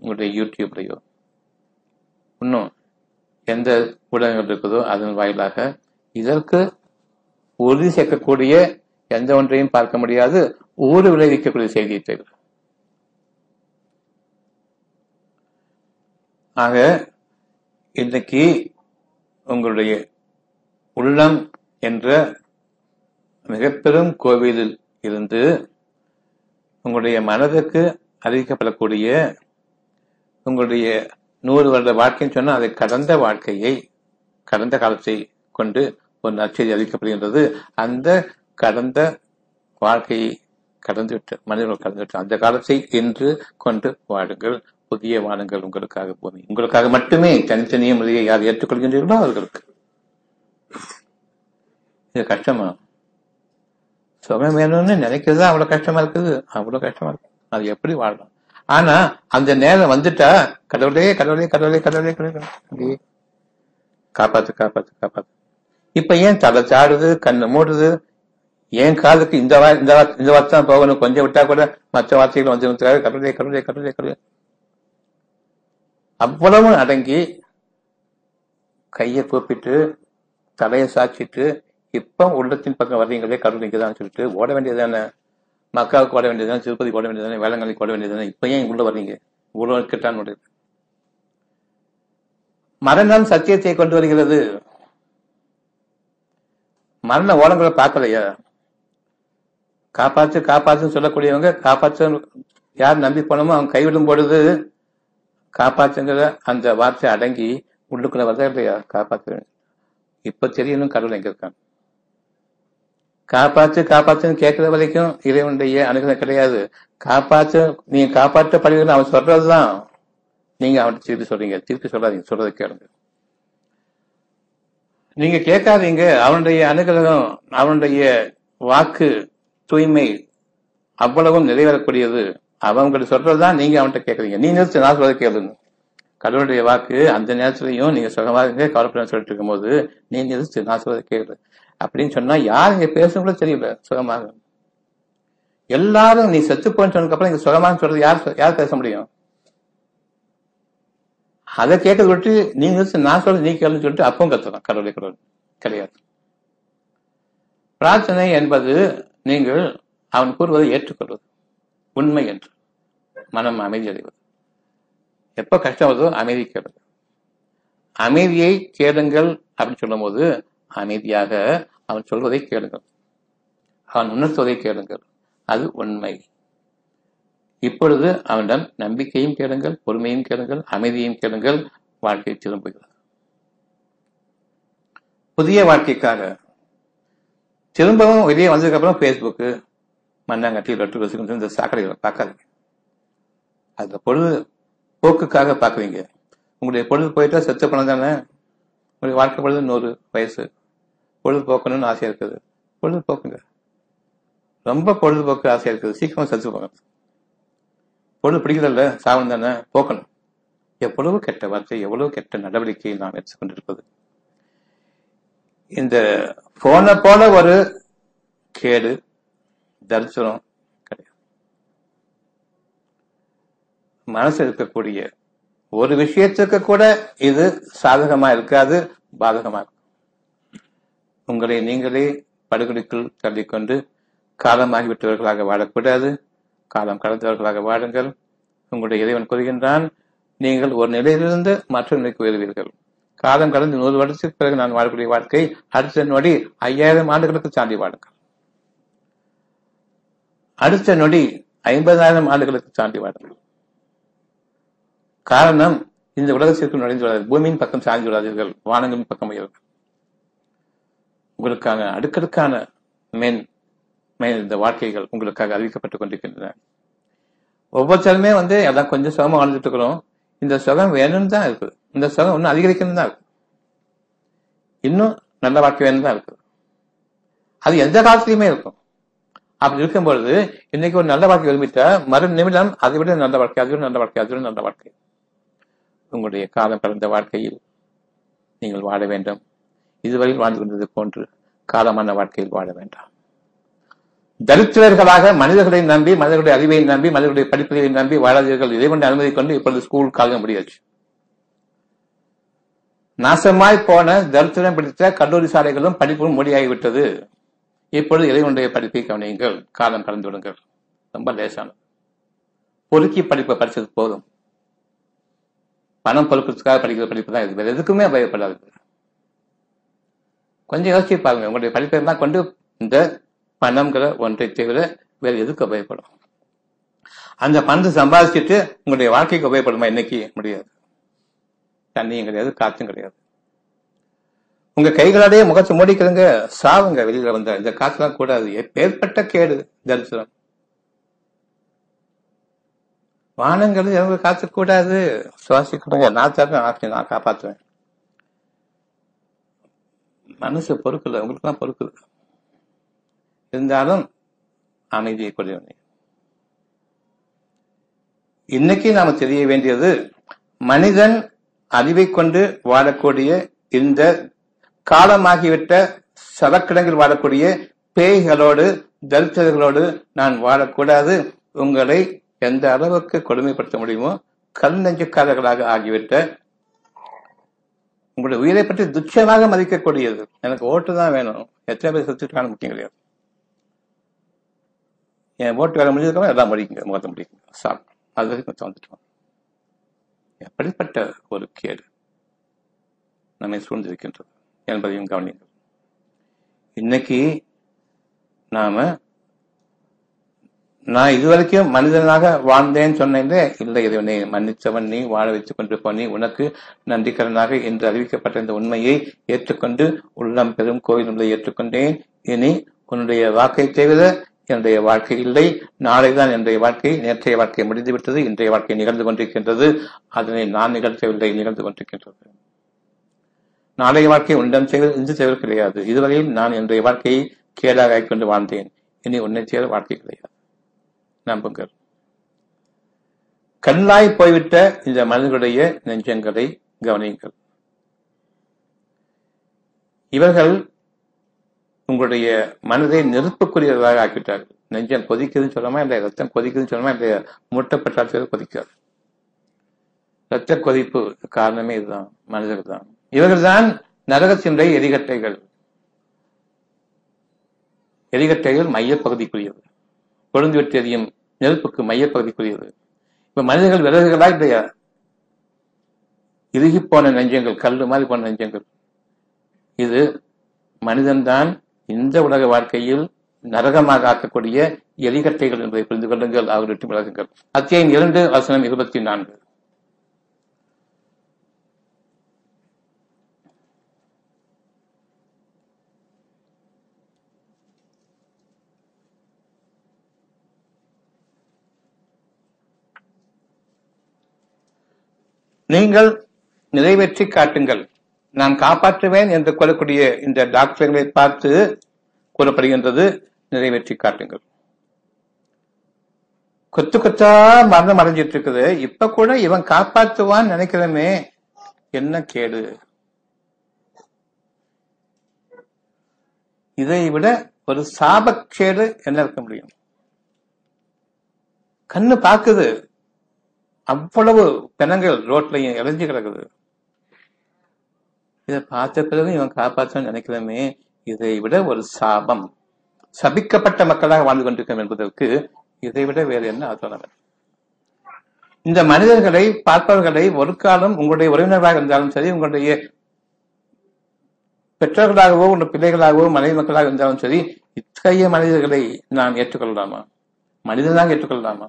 உங்களுடைய யூடியூப்லையோ இன்னும் எந்த ஊடகங்கள் இருக்குதோ அதன் வாயிலாக. இதற்கு உறுதி சேர்க்கக்கூடிய எந்த ஒன்றையும் பார்க்க முடியாது ஊறு விளைவிக்கக்கூடிய செய்தியை தவிர. ஆக இன்றைக்கு உங்களுடைய உள்ளம் என்ற மிக பெரும் கோவிலில் இருந்து உங்களுடைய மனதுக்கு அறிவிக்கப்படக்கூடிய உங்களுடைய 100 வருட வாழ்க்கைன்னு சொன்னால் அதை கடந்த வாழ்க்கையை, கடந்த காலத்தை கொண்டு ஒரு நற்செய்தி அறிவிக்கப்படுகின்றது. அந்த கடந்த வாழ்க்கையை கடந்துவிட்டு மனிதர்கள் கடந்துவிட்டு அந்த காலத்தை இன்று கொண்டு வாடுங்கள். புதிய வானங்கள் உங்களுக்காக, பூமி உங்களுக்காக மட்டுமே. தனித்தனிய முறையை யார் ஏற்றுக்கொள்கின்றீர்களோ அவர்களுக்கு இது கஷ்டமா? சுகம் வேணும்னு நினைக்கிறது அவ்வளவு கஷ்டமா இருக்குது, அவ்வளவு கஷ்டமா இருக்கு. அது எப்படி வாழலாம்? ஆனா அந்த நேரம் வந்துட்டா கடவுளே கடவுளே கடவுளே கடவுளே கடவுளே காப்பாத்து காப்பாத்து காப்பாத்து. இப்ப ஏன் தலை சாடுது, கண்ணு மூடுது, ஏன் காதுக்கு இந்த வார்த்தை தான் போகணும், கொஞ்சம் விட்டா கூட மற்ற வார்த்தைகள் வந்து கடவுளே கடவுளே கடவுளே கடவுளே. அவ்வளவு அடங்கி கையை கூப்பிட்டு தலையை சாச்சிட்டு இப்ப உள்ளத்தின் பக்கம் வர்றீங்களே கடவுளைக்குதான் சொல்லிட்டு ஓட வேண்டியதானே, மக்காவுக்கு ஓட வேண்டியதானே, திருப்பதி ஓட வேண்டியதானே, வேளாங்கண்ணிக்கு ஓட வேண்டியதானே. இப்ப ஏன் உள்ள வர்றீங்க? இவ்வளவு கிட்டான் உடைய மரணம் சத்தியத்தை கொண்டு வருகிறது. மரண ஓலங்களை பார்க்கலையா? காப்பாற்று காப்பாற்றுன்னு சொல்லக்கூடியவங்க காப்பாற்று யார் நம்பி போனோமோ அவங்க கைவிடும் பொழுது காப்பாற்றுங்கிற அந்த வார்த்தை அடங்கி உள்ளுக்குள்ள வரதா இல்லையா? காப்பாற்ற இப்ப தெரியணும் கடவுள் எங்க இருக்காங்க. காப்பாற்று காப்பாற்றுன்னு கேட்கிற வரைக்கும் இறைவனுடைய அணுகுதல் கிடையாது. காப்பாற்று நீங்க காப்பாற்றப்படுவீங்கன்னு அவன் சொல்றதுதான் நீங்க அவனுக்கு திருப்பி சொல்றீங்க. திருப்பி சொல்லாதீங்க, சொல்றதை கேளுங்க. நீங்க கேட்காதீங்க. அவனுடைய அனுகிரகம், அவனுடைய வாக்கு தூய்மை அவ்வளவும் நிறைவேறக்கூடியது. அவங்களுக்கு சொல்றதுதான் நீங்க அவன்கிட்ட கேட்கறீங்க. நீ நிறுத்து, நான் சொல்றதை கேளுங்க. கடவுளுடைய வாக்கு அந்த நேரத்திலையும் நீங்க சுகமாக கவலைப்பட சொல்லிட்டு இருக்கும் போது நீ நிறுத்து, நான் சொல்றதை கேளு அப்படின்னு சொன்னா யார் இங்க பேசுங்களோ தெரியல. சுகமாக எல்லாரும் நீ செத்துப்போன்னு சொன்னதுக்கப்புறம் இங்க சுகமாக சொல்றது யார் பேச முடியும்? அதை கேட்க விட்டு நீ நிறுத்து, நான் சொல்றது நீ கேளுன்னு சொல்லிட்டு அப்பவும் கத்துறோம். கடவுளை கடவுள் கிடையாது. பிரார்த்தனை என்பது நீங்கள் அவன் கூறுவதை ஏற்றுக்கொள்வது, உண்மை என்று மனம் அமைதி அடைவது. எப்ப கஷ்டம் வருதோ அமைதி கேளுங்கள். அமைதியை கேளுங்கள் அப்படின்னு சொல்லும் போது அமைதியாக அவன் சொல்வதை கேளுங்கள், அவன் உணர்த்துவதை கேளுங்கள். அது உண்மை. இப்பொழுது அவனிடம் நம்பிக்கையும் கேளுங்கள், பொறுமையும் கேளுங்கள், அமைதியையும் கேளுங்கள். வாழ்க்கை திரும்புகிறது. புதிய வாழ்க்கைக்காக திரும்பவும் வெளியே வந்ததுக்கு அப்புறம் பேஸ்புக்கு, மண்ணாங்கட்டி, லட்டு வசிக்கின்ற இந்த சாக்கடைகளை பார்க்காதீங்க. அதுல பொழுது போக்குக்காக பார்க்குறீங்க. உங்களுடைய பொழுது போயிட்டா செத்து பணம் தானே. உங்களுடைய வாழ்க்கை பொழுது 100 வயசு. பொழுது போக்கணும்னு ஆசையா இருக்குது, பொழுது போக்குங்க. ரொம்ப பொழுதுபோக்கு ஆசையா இருக்குது, சீக்கிரமா செத்து போகணும். பொழுது பிடிக்கிறதில்ல, சாவனம் தானே, போக்கணும். எவ்வளவு கெட்ட வார்த்தை, எவ்வளவு கெட்ட நடவடிக்கையை நாம் எடுத்துக்கொண்டிருப்பது. இந்த போனை போல ஒரு கேடு தரிசனம் கிடையாது. மனசு இருக்கக்கூடிய ஒரு விஷயத்துக்கு கூட இது சாதகமா இருக்காது, பாதகமா இருக்கும். உங்களை நீங்களே படுகொலைக்குள் தள்ளிக்கொண்டு காலமாகிவிட்டவர்களாக வாழக்கூடாது. காலம் கடந்தவர்களாக வாடுங்கள். உங்களுடைய இறைவன் கூறுகின்றான், நீங்கள் ஒரு நிலையிலிருந்து மற்ற நிலைக்கு உயர்வீர்கள். காலம் கடந்து 100 வருடத்துக்கு பிறகு நான் வாழக்கூடிய வாழ்க்கை அடுத்த நொடி 5000 ஆண்டுகளுக்கு தாண்டி வாடுங்கள். அடுத்த நொடி 50,000 ஆண்டுகளுக்கு தாண்டி வாடுங்கள். காரணம், இந்த உலகத்திற்கு நுழைந்து விடாது, பூமியின் பக்கம் சாய்ந்து விடாதீர்கள், வானங்களின் பக்கம் உயர்கள். உங்களுக்கான அடுக்கடுக்கான இந்த வாழ்க்கைகள் உங்களுக்காக அறிவிக்கப்பட்டுக் கொண்டிருக்கின்றன. ஒவ்வொருத்தருமே அதான் கொஞ்சம் சுகமா வாழ்ந்துட்டு இருக்கிறோம். இந்த சுகம் வேணும்னு தான் இருக்குது. இந்த சுகம் இன்னும் அதிகரிக்கணும் தான் இருக்குது. இன்னும் நல்ல வாழ்க்கை வேணும் தான் இருக்குது. அது எந்த காலத்திலையுமே இருக்கும். அப்படி இருக்கும் பொழுது இன்னைக்கு ஒரு நல்ல வாழ்க்கை விரும்பிட்ட மறு நிமிடம் அதை விட நல்ல வாழ்க்கை, அதுவிட நல்ல வாழ்க்கை, அதுவிட நல்ல வாழ்க்கை. உங்களுடைய காலம் கடந்த வாழ்க்கையில் நீங்கள் வாழ வேண்டும். இதுவரையில் வாழ்ந்து கொண்டது போன்று காலமான வாழ்க்கையில் வாழ வேண்டாம். தரித்திரர்களாக மனிதர்களை நம்பி, மனிதர்களுடைய அறிவை நம்பி, மனிதர்களுடைய படிப்புகளை நம்பி வாழாதீர்கள். இதை கொண்டு அனுமதி கொண்டு இப்பொழுது ஸ்கூல் காலம் முடியாச்சு. நாசமாய் போன தரித்திரம் பிடித்த கல்லூரி சாலைகளும் படிப்பும் மொழியாகிவிட்டது. இப்பொழுது இறைவனுடைய படிப்பை கவனியுங்கள். காலம் கலந்து விடுங்கள். ரொம்ப லேசானது. பொறுக்கி படிப்பை படித்தது போதும். பணம் பொறுப்புக்காக படிக்கிற படிப்பு தான் இது. வேறு எதுக்குமே பயப்படாது. கொஞ்சம் யோசிச்சு பாருங்க. உங்களுடைய படிப்பை தான் கொண்டு இந்த பணம்ங்கிற ஒன்றை தவிர வேறு எதுக்கு பயப்படும்? அந்த பணத்தை சம்பாதிச்சுட்டு உங்களுடைய வாழ்க்கைக்கு உபயோகப்படுமா? இன்னைக்கு முடியாது. தண்ணியும் கிடையாது, காற்றும் கிடையாது. உங்க கைகளாலேயே முகத்தை மூடிக்கிறவங்க சாவுங்க. வெளியில வந்த இந்த காற்றுலாம் கூடாது. எப்பேற்பட்ட கேடு தரிசனம். வானங்கிறது எவங்க காற்று கூடாது. சுவாசிக்கணுங்க. நான் தரேன் ஆசை, நான் காப்பாற்றுவேன். மனசு பொறுக்கல, உங்களுக்கு தான் பொறுக்குது. இருந்தாலும் அமைதியை கொள்ளுங்க. இன்னைக்கு நாம தெரிய வேண்டியது, மனிதன் அறிவை கொண்டு வாழக்கூடிய இந்த காலமாகிவிட்ட சவக்கிடங்கில் வாழக்கூடிய பேய்களோடு தரித்திரர்களோடு நான் வாழக்கூடாது. உங்களை எந்த அளவுக்கு கொடுமைப்படுத்த முடியுமோ கல் நெஞ்சுக்காரர்களாக ஆகிவிட்ட உங்களுடைய உயிரை பற்றி துச்சமாக மதிக்கக்கூடியது. எனக்கு ஓட்டு தான் வேணும், எத்தனை பேர் சுத்திட்டு முக்கியம் கிடையாது. என் ஓட்டு வேலை முடிஞ்சதுக்கப்புறம் எல்லாம் முடியுங்க, முகத்தை முடியுங்க, சாப்பிடும். அது வரைக்கும் தந்துட்டோம். எப்படிப்பட்ட ஒரு கேடு நம்மை சூழ்ந்திருக்கின்றது என்பதையும் கவனியுங்கள். இன்னைக்கு நாம நான் இதுவரைக்கும் மனிதனாக வாழ்ந்தேன்னு சொன்னேன்ல, இல்லை இறைவனை மன்னித்தவன் நீ, வாழ வைத்துக் கொண்டு போனி, உனக்கு நன்றிக்கரனாக என்று அறிவிக்கப்பட்ட இந்த உண்மையை ஏற்றுக்கொண்டு உள்ளம் பெரும் கோயிலுள்ள ஏற்றுக்கொண்டேன். இனி உன்னுடைய வாக்கை தவிர என்னுடைய வாழ்க்கை இல்லை. நாளைதான் என்னுடைய வாழ்க்கை. நேற்றைய வாழ்க்கை முடிந்துவிட்டது. இன்றைய வாழ்க்கை நிகழ்ந்து கொண்டிருக்கின்றது. அதனை நான் நிகழ்த்தவில்லை, நிகழ்ந்து கொண்டிருக்கின்றது. நாளைய வாழ்க்கை உன்னிடம் இன்று தேவை கிடையாது. இதுவரையில் நான் என்னுடைய வாழ்க்கையை கேடாக கொண்டு வாழ்ந்தேன். இனி உன்னை தேவை வாழ்க்கை கிடையாது. நம்புங்கள். கல்லாய் போய்விட்ட இந்த மனிதனுடைய நெஞ்சங்களை கவனியுங்கள். இவர்கள் உங்களுடைய மனதை நெருப்புக்குரியதாக ஆக்கிவிட்டார்கள். நெஞ்சம் கொதிக்குதுன்னு சொல்லாமா, இல்லை ரத்தம் கொதிக்குதுன்னு சொல்லாமா, இல்லை மூட்டப்பட்டால் கொதிக்காது. ரத்த கொதிப்பு காரணமே இதுதான். மனிதர்கள் தான், இவர்கள் தான் நரகத்தினுடைய எரிகட்டைகள். எரிகட்டைகள் மையப்பகுதிக்குரியது. கொழுந்து விட்டு எரியும் நெருப்புக்கு மையப்பகுதிக்குரியது. இப்ப மனிதர்கள் விலகுகளா இல்லையா? இறுகி போன நெஞ்சங்கள், கல்லு மாதிரி போன நெஞ்சங்கள். இது மனிதன்தான் இந்த உலக வாழ்க்கையில் நரகமாக ஆக்கக்கூடிய எரிகட்டைகள் என்பதை புரிந்து கொள்ளுங்கள். அவர்களுக்கு விலகுங்கள். அத்தியாயம் 2 வசனம் 24. நீங்கள் நிறைவேற்றி காட்டுங்கள், நான் காப்பாற்றுவேன் என்று கூறக்கூடிய இந்த டாக்டர்களை பார்த்து கூறப்படுகின்றது, நிறைவேற்றி காட்டுங்கள். கொத்து கொத்தா மரணம் அடைஞ்சிட்டு இருக்குது. இப்ப கூட இவன் காப்பாற்றுவான்னு நினைக்கிறமே, என்ன கேடு! இதை விட ஒரு சாபக்கேடு என்ன இருக்க முடியும்? கண்ணு பார்க்குது, அவ்வளவு பிணங்கள் ரோட்லையும் இறஞ்சி கிடக்குது. இதை பார்த்த பிறகு இவன் காப்பாற்றான்னு நினைக்கிறமே, இதை விட ஒரு சாபம். சபிக்கப்பட்ட மக்களாக வாழ்ந்து கொண்டிருக்கோம் என்பதற்கு இதை விட வேறு என்ன ஆதாரம்? இந்த மனிதர்களை பார்ப்பவர்களை ஒரு காலம் உங்களுடைய உறவினர்களாக இருந்தாலும் சரி, உங்களுடைய பெற்றோர்களாகவோ, உங்களுடைய பிள்ளைகளாகவோ, மனைவி மக்களாக இருந்தாலும் சரி, இத்தகைய மனிதர்களை நாம் ஏற்றுக்கொள்ளலாமா? மனிதனாக ஏற்றுக்கொள்ளலாமா?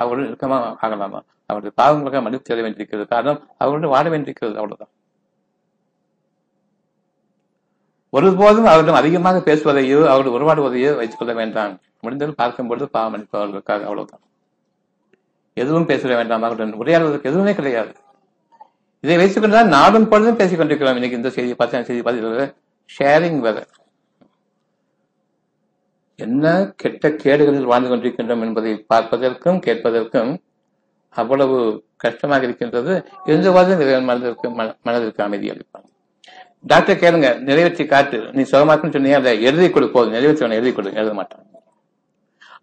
அவர்களுடன் நெருக்கமா ஆகலாமா? அவருடைய பாவங்களுக்காக மன்னிப்பு தேட வேண்டியிருக்கிறது. காரணம், அவர்களுடன் வாழ வேண்டியிருக்கிறது. அவ்வளவுதான். ஒருபோதும் அவரிடம் அதிகமாக பேசுவதையோ அவர்கள் உருவாடுவதையோ வைத்துக் கொள்ள வேண்டாம். முடிந்தது பார்க்கும்பொழுது பாவம் அளிப்பவர்களுக்காக அவ்வளவுதான். எதுவும் பேச வேண்டாம். அவருடன் உரையாடுவதற்கு எதுவுமே கிடையாது. இதை வைத்துக் கொண்டால் நாடும் பொழுதும் பேசிக் கொண்டிருக்கிறோம். இன்னைக்கு இந்த செய்தியை பார்த்து, செய்தி பார்த்து ஷேரிங் வேற. என்ன கெட்ட கேடுகளில் வாழ்ந்து கொண்டிருக்கின்றோம் என்பதை பார்ப்பதற்கும் கேட்பதற்கும் அவ்வளவு கஷ்டமாக இருக்கின்றது. இருந்தவாறு மனதிற்கு அமைதி அளிப்பாங்க. டாக்டர் கேளுங்க, நிறைவேற்றி காட்டு, நீ சுகமாக்குன்னு சொன்னீங்க, அதை எழுதி கொடுப்போம், நிறைவேற்றி எழுதி கொடுங்க, எழுத மாட்டாங்க.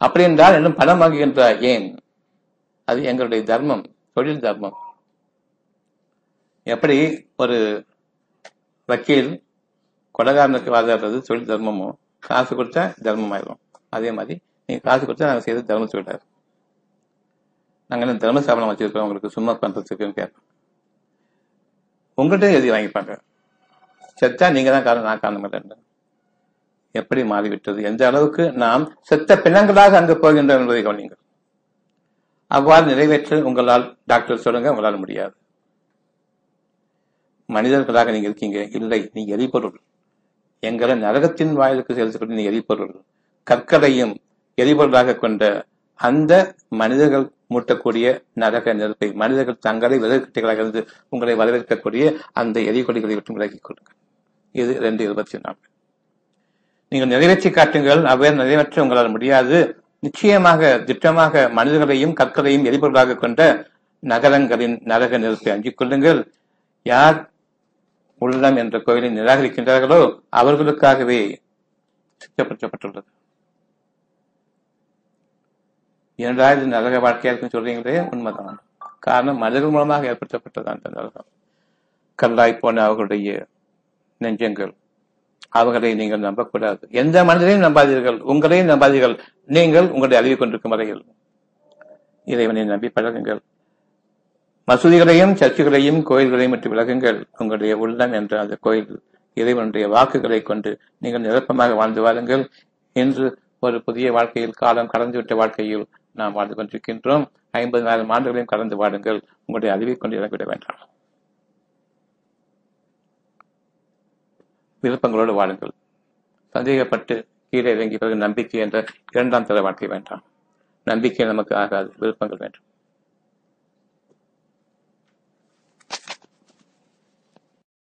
அப்படி என்றால் இன்னும் பணம் வாங்குகின்றார் ஏன்? அது எங்களுடைய தர்மம், தொழில் தர்மம். எப்படி ஒரு வக்கீல் கொடகாரனுக்கு வாதாடுறது தொழில் தர்மமோ, காசு கொடுத்தா தர்மம் ஆயிடும். அதே மாதிரி நீங்க காசு கொடுத்தா நாங்கள் செய்து தர்மம் சொல்லிட்டாரு. நாங்கள் என்ன தர்ம சாபனம் வச்சிருக்கோம் உங்களுக்கு சும்மா பண்றதுக்குன்னு கேட்போம். உங்கள்கிட்ட எழுதி வாங்கிப்பாங்க, செத்தா நீங்க தான் காரணம், நான் காரணம் இல்லை. எப்படி மாறிவிட்டது, எந்த அளவுக்கு நாம் செத்த பிணங்களாக அங்கு போகின்றோம் என்பதை கவனிங்கள். அவ்வாறு நிறைவேற்ற உங்களால் டாக்டர் சொல்லுங்க, உங்களால் முடியாது. மனிதர்களாக நீங்க இருக்கீங்க, இல்லை நீங்க எரிபொருள், எங்களை நரகத்தின் வாயிலுக்கு செலுத்தக்கூடிய நீ எரிபொருள். கற்களையும் எரிபொருளாக கொண்ட அந்த மனிதர்கள் மூட்டக்கூடிய நரக நெருப்பை, மனிதர்கள் தங்களை விலகுக்கட்டைகளாக இருந்து உங்களை வரவேற்கக்கூடிய அந்த எரிகொடிகளை விட்டு விலகிக் கொள்ளுங்கள். இது 2:24. நீங்கள் நிறைவேற்றி காட்டுங்கள், அவ்வாறு நிறைவேற்ற உங்களால் முடியாது. நிச்சயமாக திட்டமாக மனிதர்களையும் கற்களையும் எரிபொருளாக கொண்ட நகரங்களின் நரக நெருப்பை அஞ்சிக் கொள்ளுங்கள். யார் உள்ளம் என்ற கோயிலை நிராகரிக்கின்றார்களோ அவர்களுக்காகவே சித்தப்படுத்தப்பட்டுள்ளது. 2000 நரக வாழ்க்கையா இருக்குன்னு சொல்றீங்களே, உண்மைதான். காரணம் மனிதர்கள் மூலமாக ஏற்படுத்தப்பட்டதான் அந்த நரகம். கல்லாய் போன அவர்களுடைய நெஞ்சங்கள், அவர்களை நீங்கள் நம்பக்கூடாது. எந்த மனிதரையும் நம்பாதீர்கள், உங்களையும் நம்பாதீர்கள். நீங்கள் உங்களை அறிவிக் கொண்டிருக்கும் வரையில் இறைவனை நம்பி பழகுங்கள். மசூதிகளையும் சர்ச்சுகளையும் கோயில்களையும் விட்டு விலகுங்கள். உங்களுடைய உள்ளம் என்ற அந்த கோயில் இறைவனுடைய வாக்குகளை கொண்டு நீங்கள் நிரப்பமாக வாழ்ந்து வாருங்கள். இன்று ஒரு புதிய வாழ்க்கையில், காலம் கடந்துவிட்ட வாழ்க்கையில் நாம் வாழ்ந்து கொண்டிருக்கின்றோம். 50,000 ஆண்டுகளையும் கடந்து வாடுங்கள். உங்களுடைய அறிவை கொண்டு இறங்கிவிட வேண்டாம். விருப்பங்களோடு வாடுங்கள். சந்தேகப்பட்டு கீழே இறங்கிய பிறகு நம்பிக்கை என்ற 2ஆம் தர வாழ்க்கை வேண்டாம். நம்பிக்கை நமக்கு ஆகாது, விருப்பங்கள் வேண்டும்.